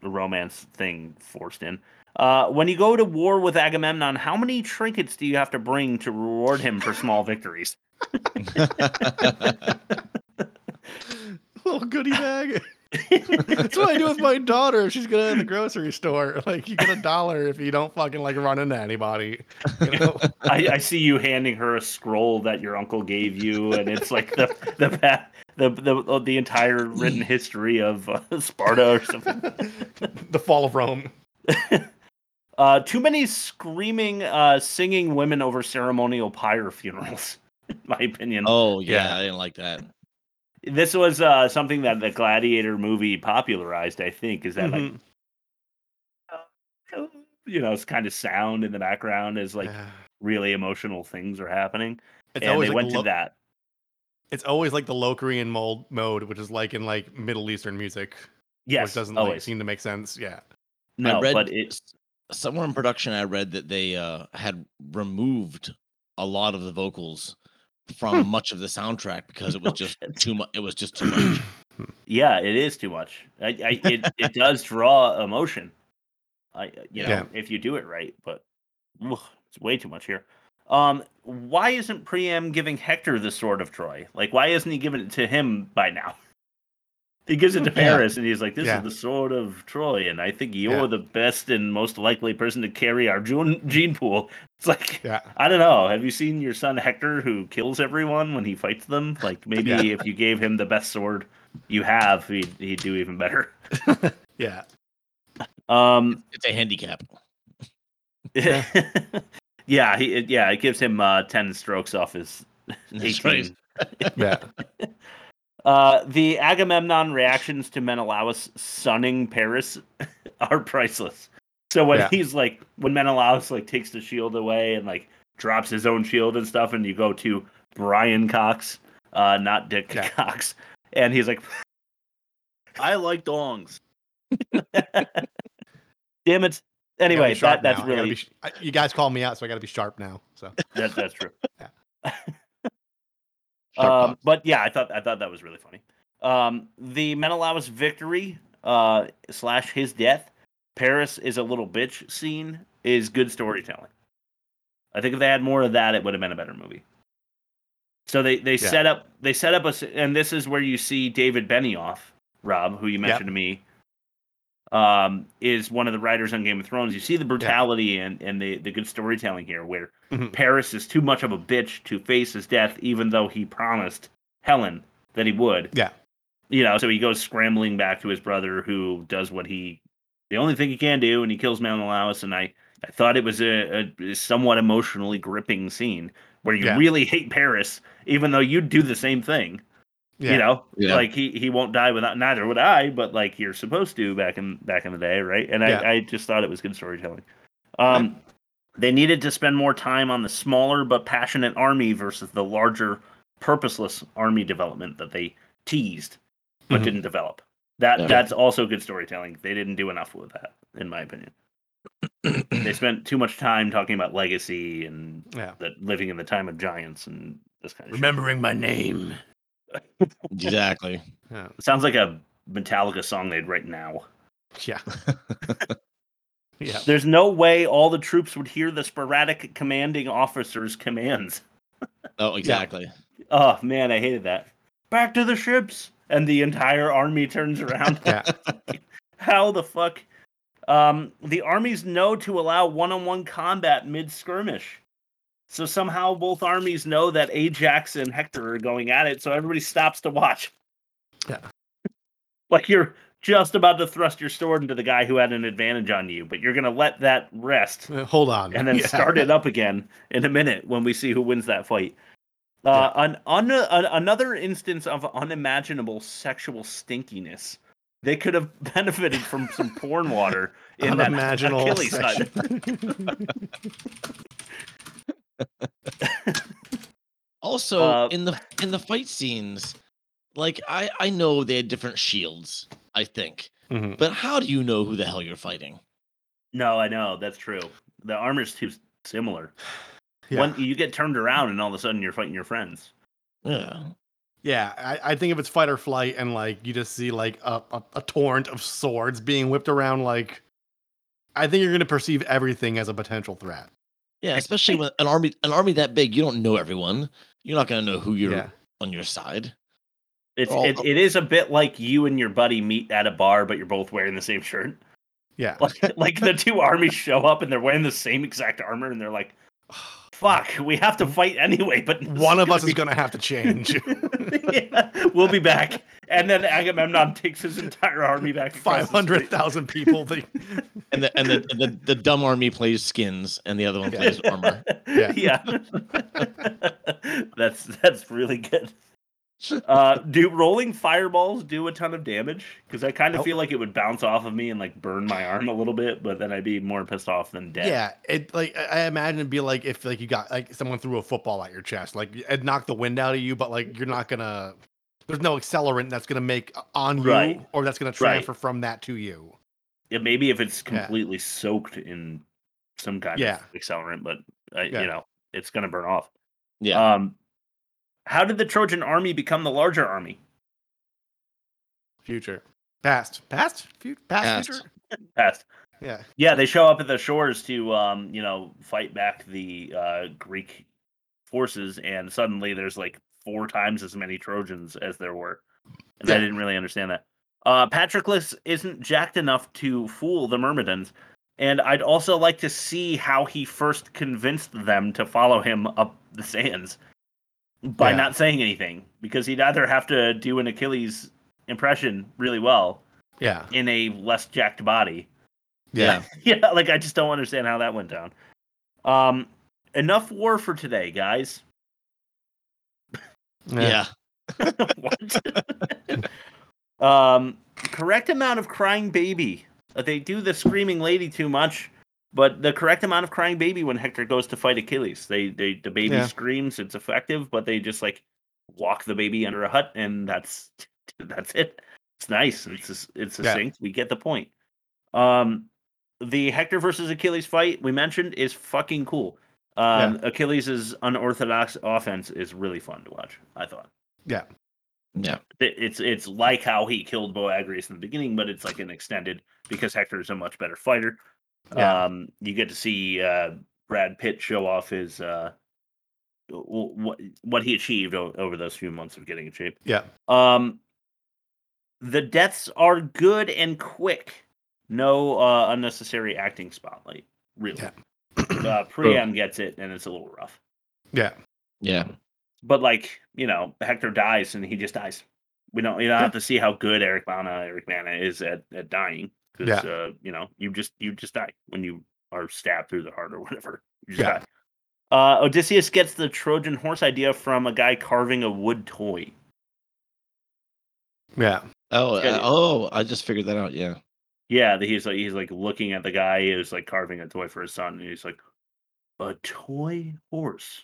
romance thing forced in. Uh, when you go to war with Agamemnon, how many trinkets do you have to bring to reward him for small victories? Little goodie bag. That's what I do with my daughter. She's good at the grocery store. Like, you get a dollar if you don't fucking like run into anybody. You know? I, I see you handing her a scroll that your uncle gave you, and it's like the the the the, the, the entire written history of uh, Sparta or something. The fall of Rome. Uh, too many screaming, uh, singing women over ceremonial pyre funerals, in my opinion. Oh, yeah, yeah. I didn't like that. This was uh, something that the Gladiator movie popularized, I think, is that, mm-hmm. like, you know, it's kind of sound in the background as, like, really emotional things are happening. It's and they like went lo- to that. It's always, like, the Locrian mold mode, which is, like, in, like, Middle Eastern music. Yes, which doesn't like, seem to make sense, yeah. No, read, but it's... Somewhere in production, I read that they uh, had removed a lot of the vocals from much of the soundtrack because it was just too much. It was just too much. Yeah, it is too much. I, I, it it does draw emotion. I you know yeah. if you do it right, but ugh, it's way too much here. Um, why isn't Priam giving Hector the sword of Troy? Like, why isn't he giving it to him by now? He gives it to Paris, yeah. and he's like, this yeah. is the sword of Troy, and I think you're yeah. the best and most likely person to carry our gene pool. It's like, yeah. I don't know. Have you seen your son Hector, who kills everyone when he fights them? Like, maybe yeah. if you gave him the best sword you have, he'd, he'd do even better. yeah. Um, it's a handicap. yeah, yeah, he, yeah, it gives him uh, ten strokes off his eighteen. yeah. Uh, the Agamemnon reactions to Menelaus sunning Paris are priceless. So when yeah. he's like, when Menelaus like takes the shield away and like drops his own shield and stuff, and you go to Brian Cox, uh, not Dick yeah. Cox, and he's like, I like dongs. Damn it. Anyway, that, that's now. really... Sh- I, you guys call me out, so I gotta be sharp now. So that, That's true. Yeah. Um, but yeah, I thought I thought that was really funny. Um, the Menelaus victory uh, slash his death, Paris is a little bitch scene is good storytelling. I think if they had more of that, it would have been a better movie. So they they yeah. set up they set up a and this is where you see David Benioff, Rob, who you mentioned yep. to me, um, is one of the writers on Game of Thrones. You see the brutality yeah. and, and the, the good storytelling here, where mm-hmm. Paris is too much of a bitch to face his death, even though he promised Helen that he would. Yeah. You know, so he goes scrambling back to his brother, who does what he, the only thing he can do, and he kills Menelaus. And I, I thought it was a, a somewhat emotionally gripping scene where you yeah. really hate Paris, even though you'd do the same thing. Yeah. You know, yeah. like he, he won't die without, neither would I, but like you're supposed to back in back in the day, right? And yeah. I, I just thought it was good storytelling. Um, they needed to spend more time on the smaller but passionate army versus the larger, purposeless army development that they teased but mm-hmm. didn't develop. That yeah. that's also good storytelling. They didn't do enough with that, in my opinion. They spent too much time talking about legacy and yeah. the, living in the time of giants and this kind of remembering shit. My name. Exactly. Yeah. It sounds like a Metallica song they'd write now. Yeah. yeah. There's no way all the troops would hear the sporadic commanding officer's commands. Oh, exactly. Yeah. Oh man, I hated that. Back to the ships, and the entire army turns around. Yeah. How the fuck? Um, the armies know to allow one-on-one combat mid-skirmish. So somehow both armies know that Ajax and Hector are going at it, so everybody stops to watch. Yeah. Like you're just about to thrust your sword into the guy who had an advantage on you, but you're going to let that rest. Uh, hold on. And then yeah. start it up again in a minute when we see who wins that fight. Uh, yeah. an, un, an, another instance of unimaginable sexual stinkiness. They could have benefited from some porn water in that Achilles side. Also, uh, in the in the fight scenes, like I, I know they had different shields, I think. Mm-hmm. But how do you know who the hell you're fighting? No, I know, that's true. The armor's too similar. Yeah. When you get turned around and all of a sudden you're fighting your friends. Yeah. Yeah, I, I think if it's fight or flight and like you just see like a, a, a torrent of swords being whipped around, like I think you're gonna perceive everything as a potential threat. Yeah, especially with an army, an army that big, you don't know everyone. You're not going to know who you're yeah. on your side. It's all, it, it is a bit like you and your buddy meet at a bar, but you're both wearing the same shirt. Yeah, like, like the two armies show up and they're wearing the same exact armor, and they're like, "Fuck, we have to fight anyway." But one of us be... is going to have to change. Yeah, we'll be back. And then Agamemnon takes his entire army back. Five hundred thousand people. They... And the and the, the the dumb army plays skins, and the other one plays armor. Yeah, yeah. that's that's really good. Uh, do rolling fireballs do a ton of damage? Because I kind of oh. feel like it would bounce off of me and like burn my arm a little bit, but then I'd be more pissed off than dead. Yeah, it like I imagine it'd be like if like you got like someone threw a football at your chest, like it'd knock the wind out of you, but like you're not gonna. There's no accelerant that's going to make on you right. or that's going to transfer right. from that to you. Yeah, maybe if it's completely yeah. soaked in some kind yeah. of accelerant, but, uh, yeah. you know, it's going to burn off. Yeah. Um, how did the Trojan army become the larger army? Future. Past. Past? Future? Past. Past. Future? Past. Yeah. Yeah, they show up at the shores to, um, you know, fight back the uh, Greek forces, and suddenly there's like four times as many Trojans as there were. And yeah. I didn't really understand that. Uh, Patroclus isn't jacked enough to fool the Myrmidons, and I'd also like to see how he first convinced them to follow him up the sands by yeah. not saying anything, because he'd either have to do an Achilles impression really well yeah. in a less jacked body. Yeah. yeah, like I just don't understand how that went down. Um, enough war for today, guys. Yeah. yeah. What? um, correct amount of crying baby. They do the screaming lady too much, but the correct amount of crying baby when Hector goes to fight Achilles. They, they the baby yeah. screams. It's effective, but they just like walk the baby under a hut, and that's that's it. It's nice. It's just, it's succinct. Yeah. We get the point. Um, the Hector versus Achilles fight we mentioned is fucking cool. Um, yeah. Achilles' unorthodox offense is really fun to watch, I thought. Yeah. Yeah. It, it's it's like how he killed Boagrius in the beginning, but it's like an extended, because Hector is a much better fighter. Yeah. Um, you get to see uh, Brad Pitt show off his uh, what what he achieved over those few months of getting in shape. Yeah. Um, the deaths are good and quick. No uh, unnecessary acting spotlight, really. Yeah. uh, Priam gets it, and it's a little rough. Yeah. Yeah. But, like, you know, Hector dies, and he just dies. We don't, you don't yeah. have to see how good Eric Bana, Eric Bana is at, at dying. Because, yeah. uh, you know, you just you just die when you are stabbed through the heart or whatever. You just yeah. die. Uh, Odysseus gets the Trojan horse idea from a guy carving a wood toy. Yeah. Oh, uh, oh! I just figured that out, yeah. Yeah, he's like he's like looking at the guy who's like carving a toy for his son, and he's like, a toy horse,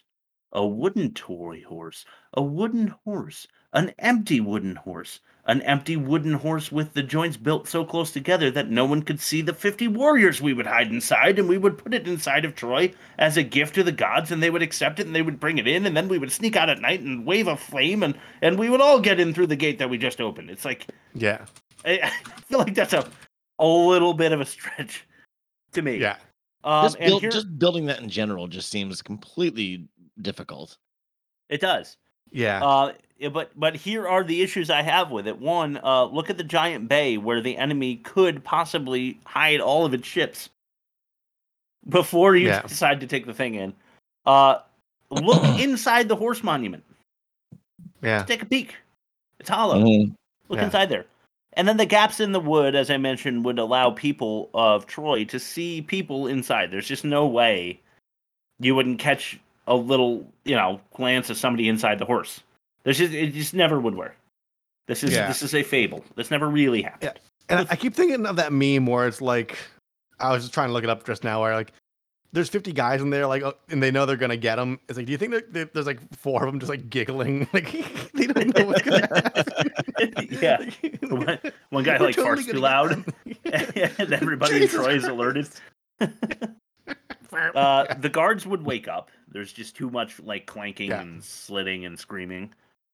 a wooden toy horse, a wooden horse, an empty wooden horse, an empty wooden horse with the joints built so close together that no one could see the fifty warriors we would hide inside, and we would put it inside of Troy as a gift to the gods, and they would accept it, and they would bring it in, and then we would sneak out at night and wave a flame, and, and we would all get in through the gate that we just opened. It's like, yeah, I, I feel like that's a A little bit of a stretch to me. Yeah. Um, just, build, and here, just building that in general just seems completely difficult. It does. Yeah. Uh, but but here are the issues I have with it. One, uh, look at the giant bay where the enemy could possibly hide all of its ships before you yeah. decide to take the thing in. Uh, look inside the horse monument. Yeah. Just take a peek. It's hollow. Mm-hmm. Look yeah. inside there. And then the gaps in the wood, as I mentioned, would allow people of Troy to see people inside. There's just no way you wouldn't catch a little, you know, glance of somebody inside the horse. There's just, it just never would work. This is yeah. this is a fable. This never really happened. Yeah. And I keep thinking of that meme where it's like, I was just trying to look it up just now, where like, there's fifty guys in there, like, oh, and they know they're gonna get them. It's like, do you think that there's like four of them just like giggling, like they don't know what's gonna happen? Yeah, one, one guy We're like totally farts too loud, and everybody Jesus in Troy Christ. Is alerted. uh, the guards would wake up. There's just too much like clanking yeah. and slitting and screaming.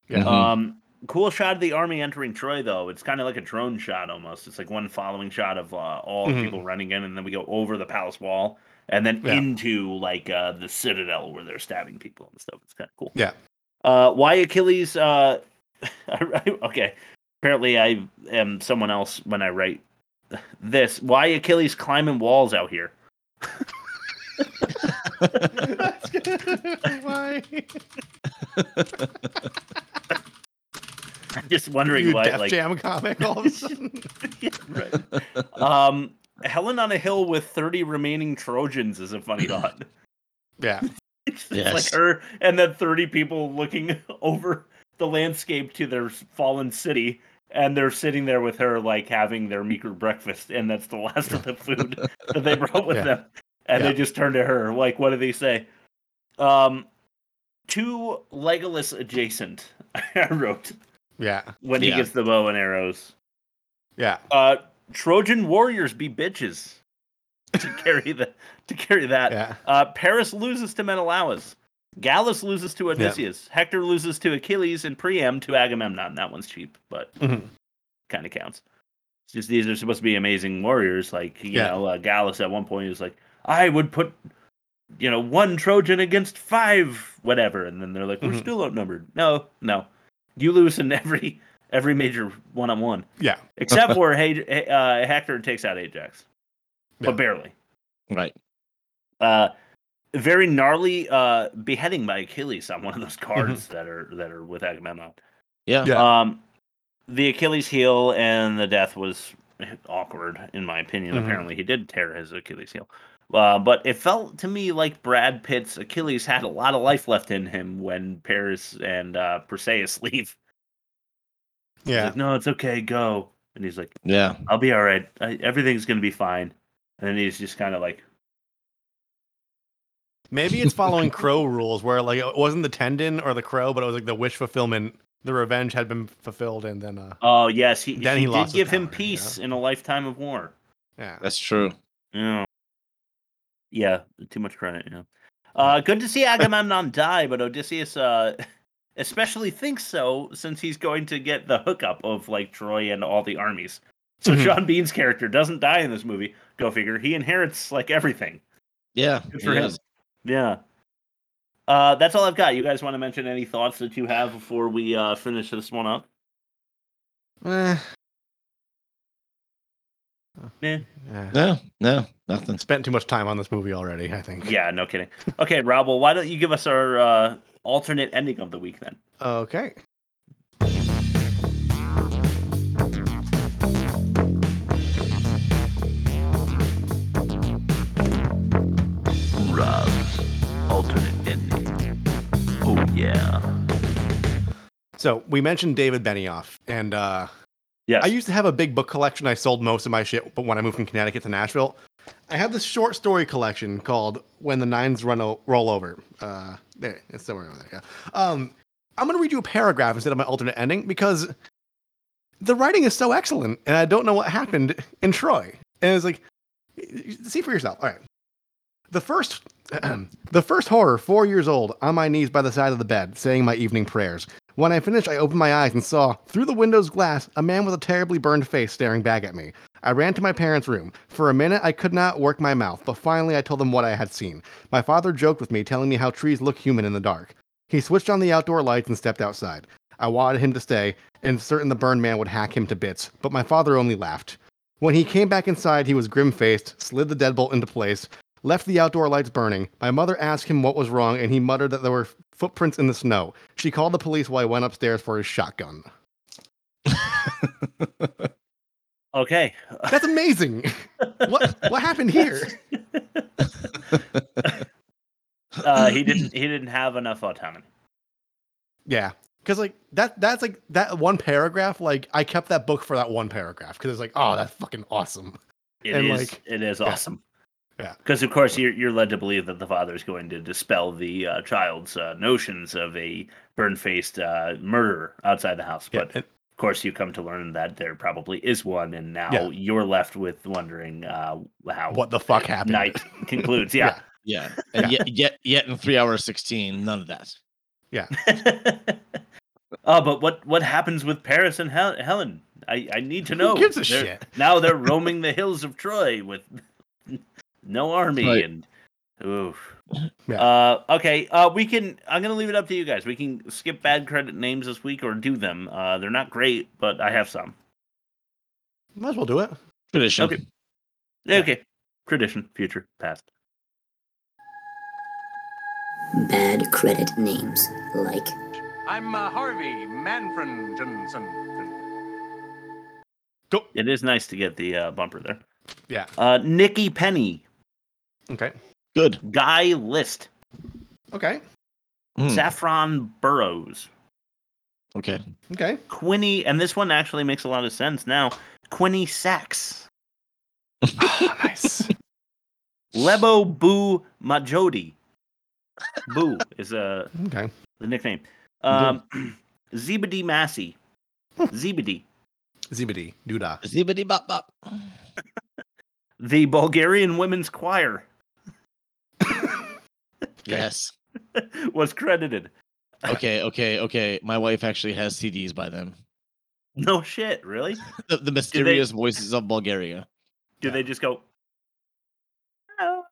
Yeah. Um, cool shot of the army entering Troy, though. It's kind of like a drone shot almost. It's like one following shot of uh, all mm-hmm. people running in, and then we go over the palace wall. And then yeah. into, like, uh, the citadel where they're stabbing people and stuff. It's kind of cool. Yeah. Uh, why Achilles... Uh, okay. Apparently I am someone else when I write this. Why Achilles climbing walls out here? That's good. Why? I'm just wondering you why... Def like... Jam comic all of a sudden. Yeah, right. Um... Helen on a hill with thirty remaining Trojans is a funny thought. Yeah. It's yes. like her and then thirty people looking over the landscape to their fallen city, and they're sitting there with her like having their meager breakfast, and that's the last of the food that they brought with yeah. them. And yeah. they just turn to her like, what do they say? Um, too Legolas adjacent, I wrote. Yeah. When yeah. he gets the bow and arrows. Yeah. Uh Trojan warriors be bitches to carry the to carry that. Yeah. Uh, Paris loses to Menelaus. Gallus loses to Odysseus. Yeah. Hector loses to Achilles, and Priam to Agamemnon. That one's cheap, but mm-hmm. kind of counts. It's just these are supposed to be amazing warriors. Like you yeah. know, uh, Gallus at one point he was like, "I would put you know one Trojan against five whatever," and then they're like, "We're mm-hmm. still outnumbered." No, no, you lose in every. Every major one-on-one. Yeah. Except for uh, Hector takes out Ajax. But yeah. barely. Right. Uh, very gnarly uh, beheading by Achilles on one of those cards mm-hmm. that are that are with Agamemnon. Yeah. yeah. Um, the Achilles heel and the death was awkward, in my opinion. Mm-hmm. Apparently he did tear his Achilles heel. Uh, but it felt to me like Brad Pitt's Achilles had a lot of life left in him when Paris and uh, Perseus leave. Yeah. Like, no, it's okay. Go. And he's like, yeah, I'll be all right. I, everything's going to be fine. And then he's just kind of like. Maybe it's following Crow rules where like it wasn't the tendon or the crow, but it was like the wish fulfillment. The revenge had been fulfilled. And then. Uh, oh, yes. He, then he, he did lost give power, him peace you know? In a lifetime of war. Yeah, that's true. Yeah. Yeah. Too much credit. You know? Uh, good to see Agamemnon die, but Odysseus. Uh, Especially thinks so, since he's going to get the hookup of, like, Troy and all the armies. So mm-hmm. Sean Bean's character doesn't die in this movie. Go figure. He inherits, like, everything. Yeah. Good for him. Is. Yeah. Uh, that's all I've got. You guys want to mention any thoughts that you have before we uh, finish this one up? Eh. Yeah. No, no, nothing. Spent too much time on this movie already, I think. Yeah, no kidding. Okay, Rob, well, why don't you give us our uh, alternate ending of the week then? Okay. Rob's alternate ending. Oh, yeah. So, we mentioned David Benioff, and... uh Yes. I used to have a big book collection. I sold most of my shit, but when I moved from Connecticut to Nashville, I have this short story collection called When the Nines Run o- Roll Over. Uh, there, it's somewhere over there, yeah. Um, I'm going to read you a paragraph instead of my alternate ending because the writing is so excellent, and I don't know what happened in Troy. And it's like, see for yourself. All right. The first, the first horror, four years old, on my knees by the side of the bed, saying my evening prayers. When I finished, I opened my eyes and saw, through the window's glass, a man with a terribly burned face staring back at me. I ran to my parents' room. For a minute, I could not work my mouth, but finally I told them what I had seen. My father joked with me, telling me how trees look human in the dark. He switched on the outdoor lights and stepped outside. I wanted him to stay, and certain the burned man would hack him to bits, but my father only laughed. When he came back inside, he was grim-faced, slid the deadbolt into place, left the outdoor lights burning. My mother asked him what was wrong, and he muttered that there were footprints in the snow. She called the police while I went upstairs for his shotgun. Okay. That's amazing. What what happened here? uh, he didn't he didn't have enough autonomy. Yeah. Because like that that's like that one paragraph, like I kept that book for that one paragraph because it's like, oh, that's fucking awesome. It and is like, it is awesome. Yeah. Yeah, because of course you're you're led to believe that the father is going to dispel the uh, child's uh, notions of a burn-faced uh, murderer outside the house. Yeah, but and, of course, you come to learn that there probably is one, and now yeah. you're left with wondering uh, how what the fuck happened. Night concludes. Yeah, yeah, yeah. and yeah. Yet, yet yet in three hours sixteen, none of that. Yeah. Oh, but what, what happens with Paris and Hel- Helen? I, I need to know. Who gives a they're, shit? Now they're roaming the hills of Troy with. No army right. and oof. Yeah. Uh, okay, uh, we can. I'm gonna leave it up to you guys. We can skip bad credit names this week or do them. Uh, they're not great, but I have some. Might as well do it. Tradition. Okay. Yeah. Okay. Tradition. Future. Past. Bad credit names like I'm uh, Harvey Manfred Johnson. Go. It is nice to get the uh, bumper there. Yeah. Uh, Nikki Penny. Okay. Good. Guy List. Okay. Mm. Saffron Burrows. Okay. Okay. Quinny, and this one actually makes a lot of sense now. Quinny Sachs. Oh, nice. Lebo Boo Majodi. Boo is a okay. the nickname. Um, Zebedee Massey. Zebedee. Zebedee. Doodah. Zebedee Bop Bop. The Bulgarian Women's Choir. Yes. Was credited. Okay, okay, okay. My wife actually has C Ds by them. No shit, really? the, the Mysterious they, Voices of Bulgaria. Do yeah. they just go... Oh.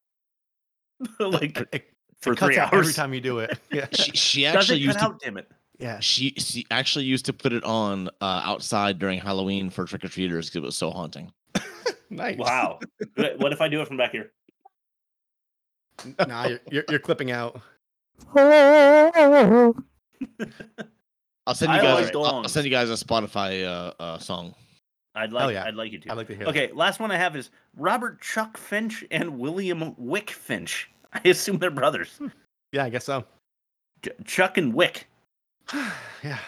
like, it, it, for it three hours? Every time you do it. Yeah. She, she actually used out, to... Damn it. Yeah. She, she actually used to put it on uh, outside during Halloween for trick-or-treaters because it was so haunting. Nice. Wow. What if I do it from back here? Nah, you're you're, you're clipping out. I'll send you I guys. Like I'll send you guys a Spotify uh, uh, song. I'd like. Yeah. I'd like you to. I'd like to hear. Okay, that. Last one I have is Robert Chuck Finch and William Wick Finch. I assume they're brothers. Yeah, I guess so. Ch- Chuck and Wick. Yeah.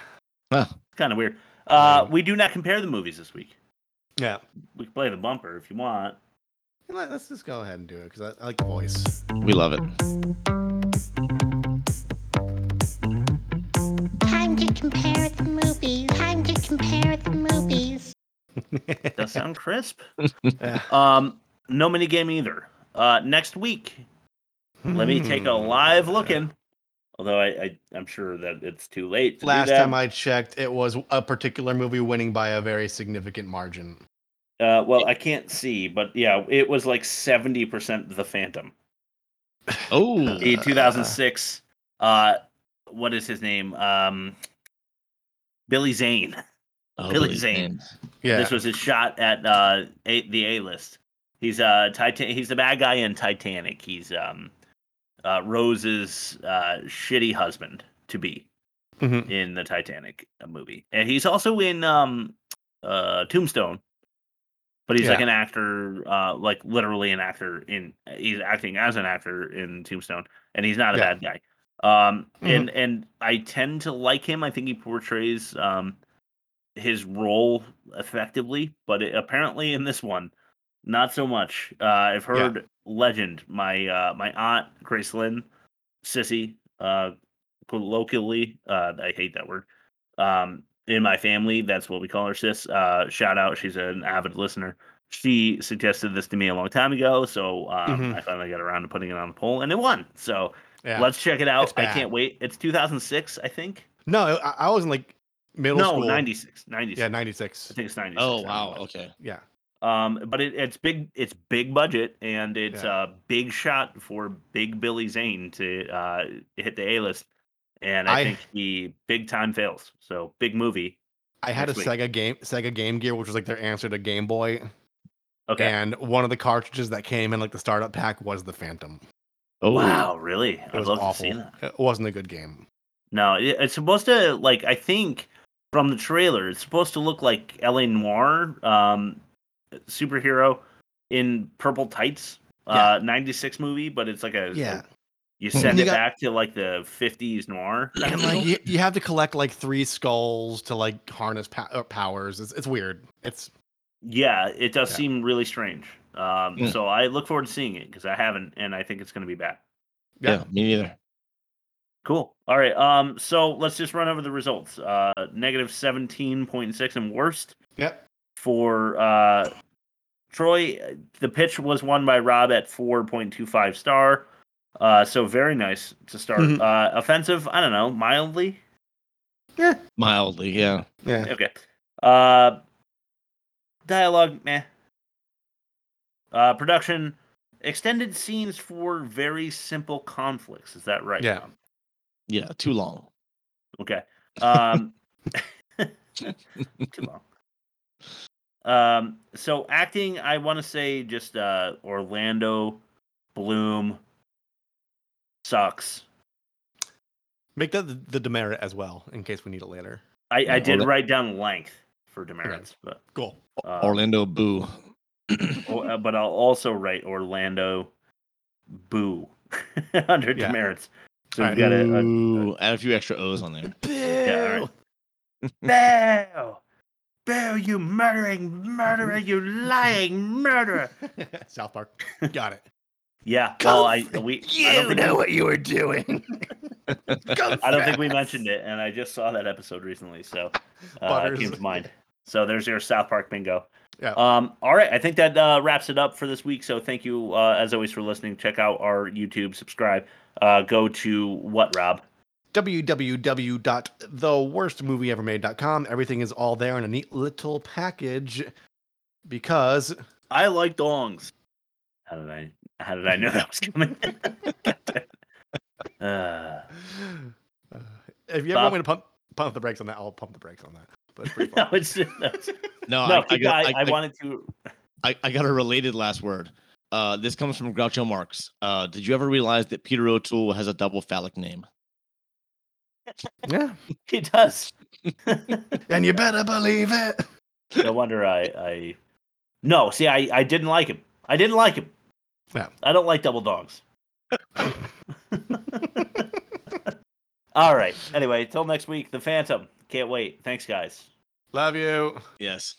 Well, kind of weird. Uh, um, we do not compare the movies this week. Yeah, we can play the bumper if you want. Let's just go ahead and do it because I, I like the voice. We love it. Time to compare the movies. Time to compare the movies. Does sound crisp. Yeah. Um, no mini game either. Uh, next week, let me take a live looking. Although I, I, I'm sure that it's too late. To Last do that. time I checked, it was a particular movie winning by a very significant margin. Uh, well, I can't see, but yeah, it was like seventy percent The Phantom. Oh, the two thousand six uh, what is his name? Um, Billy Zane. Oh, Billy Zane. Zane. Yeah. This was his shot at uh, a- the A-list. He's uh, Titan- He's the bad guy in Titanic. He's um, uh, Rose's uh, shitty husband to be mm-hmm. in the Titanic movie, and he's also in um, uh, Tombstone. But he's yeah. like an actor, uh, like literally an actor in. He's acting as an actor in Tombstone, and he's not a yeah. bad guy. Um, mm-hmm. and and I tend to like him. I think he portrays um, his role effectively, but it, apparently in this one, not so much. Uh, I've heard yeah. legend. My uh, my aunt Grace Lynn, sissy, uh, colloquially, uh, I hate that word. Um, in my family, that's what we call her, sis. Uh, shout out, she's an avid listener. She suggested this to me a long time ago, so um, mm-hmm. I finally got around to putting it on the poll, and it won. So yeah. let's check it out. I can't wait. It's two thousand six, I think. No, I, I was in like middle no, school. No, ninety-six. ninety-six. Yeah, ninety-six. I think it's ninety-six. Oh wow, okay, yeah. Um, but it, it's big. It's big budget, and it's yeah. a big shot for Big Billy Zane to uh, hit the A-list. And I, I think he big time fails. So big movie. I had a week. Sega game, Sega Game Gear, which was like their answer to Game Boy. Okay. And one of the cartridges that came in like the startup pack was The Phantom. Oh wow, really? It I'd was love awful. To see that. It wasn't a good game. No, it, it's supposed to like I think from the trailer, it's supposed to look like L A Noire, um, superhero in purple tights, yeah. uh, ninety-six movie, but it's like a yeah. a, You send you it got, back to like the fifties noir. And like you, you have to collect like three skulls to like harness pa- powers. It's it's weird. It's yeah, it does yeah. seem really strange. Um, mm. So I look forward to seeing it because I haven't, and I think it's going to be bad. Yeah. yeah, me neither. Cool. All right. Um. So let's just run over the results. Uh, negative seventeen point six and worst. Yep. For uh, Troy, the pitch was won by Rob at four point two five star. Uh, so very nice to start. Mm-hmm. Uh, offensive, I don't know, mildly? Yeah. Mildly, yeah. Yeah. Okay. Uh, dialogue, meh. Uh, production, extended scenes for very simple conflicts. Is that right? Yeah. Tom? Yeah, too long. Okay. Um, too long. Um, so acting, I want to say just uh, Orlando Bloom. Sucks. Make that the, the demerit as well, in case we need it later. I, I did Orla- write down length for demerits, okay. but cool. Um, Orlando Boo. But I'll also write Orlando Boo under yeah. demerits. So right. we got to add a few extra O's on there. Boo, yeah, right. Boo, Boo! You murdering murderer! You lying murderer! South Park. Got it. Yeah, well, I we you I don't think know we, what you were doing. I don't think we mentioned it, and I just saw that episode recently, so uh, it came to mind. So there's your South Park bingo. Yeah. Um. All right, I think that uh, wraps it up for this week. So thank you, uh, as always, for listening. Check out our YouTube, subscribe. Uh, go to what, Rob? w w w dot the worst movie ever made dot com. Everything is all there in a neat little package. Because I like dongs. How did I? How did I know that was coming? uh, if you ever Bob, want me to pump pump the brakes on that, I'll pump the brakes on that. But it's no, it's just, no, it's, no, no, I, I, got, I, I, I wanted to. I, I got a related last word. Uh, this comes from Groucho Marx. Uh, did you ever realize that Peter O'Toole has a double phallic name? Yeah, he does. And you better believe it. No wonder I. I... No, see, I, I didn't like him. I didn't like him. Yeah. I don't like double dogs. All right. Anyway, till next week, The Phantom. Can't wait. Thanks, guys. Love you. Yes.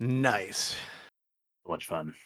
Nice. So much fun.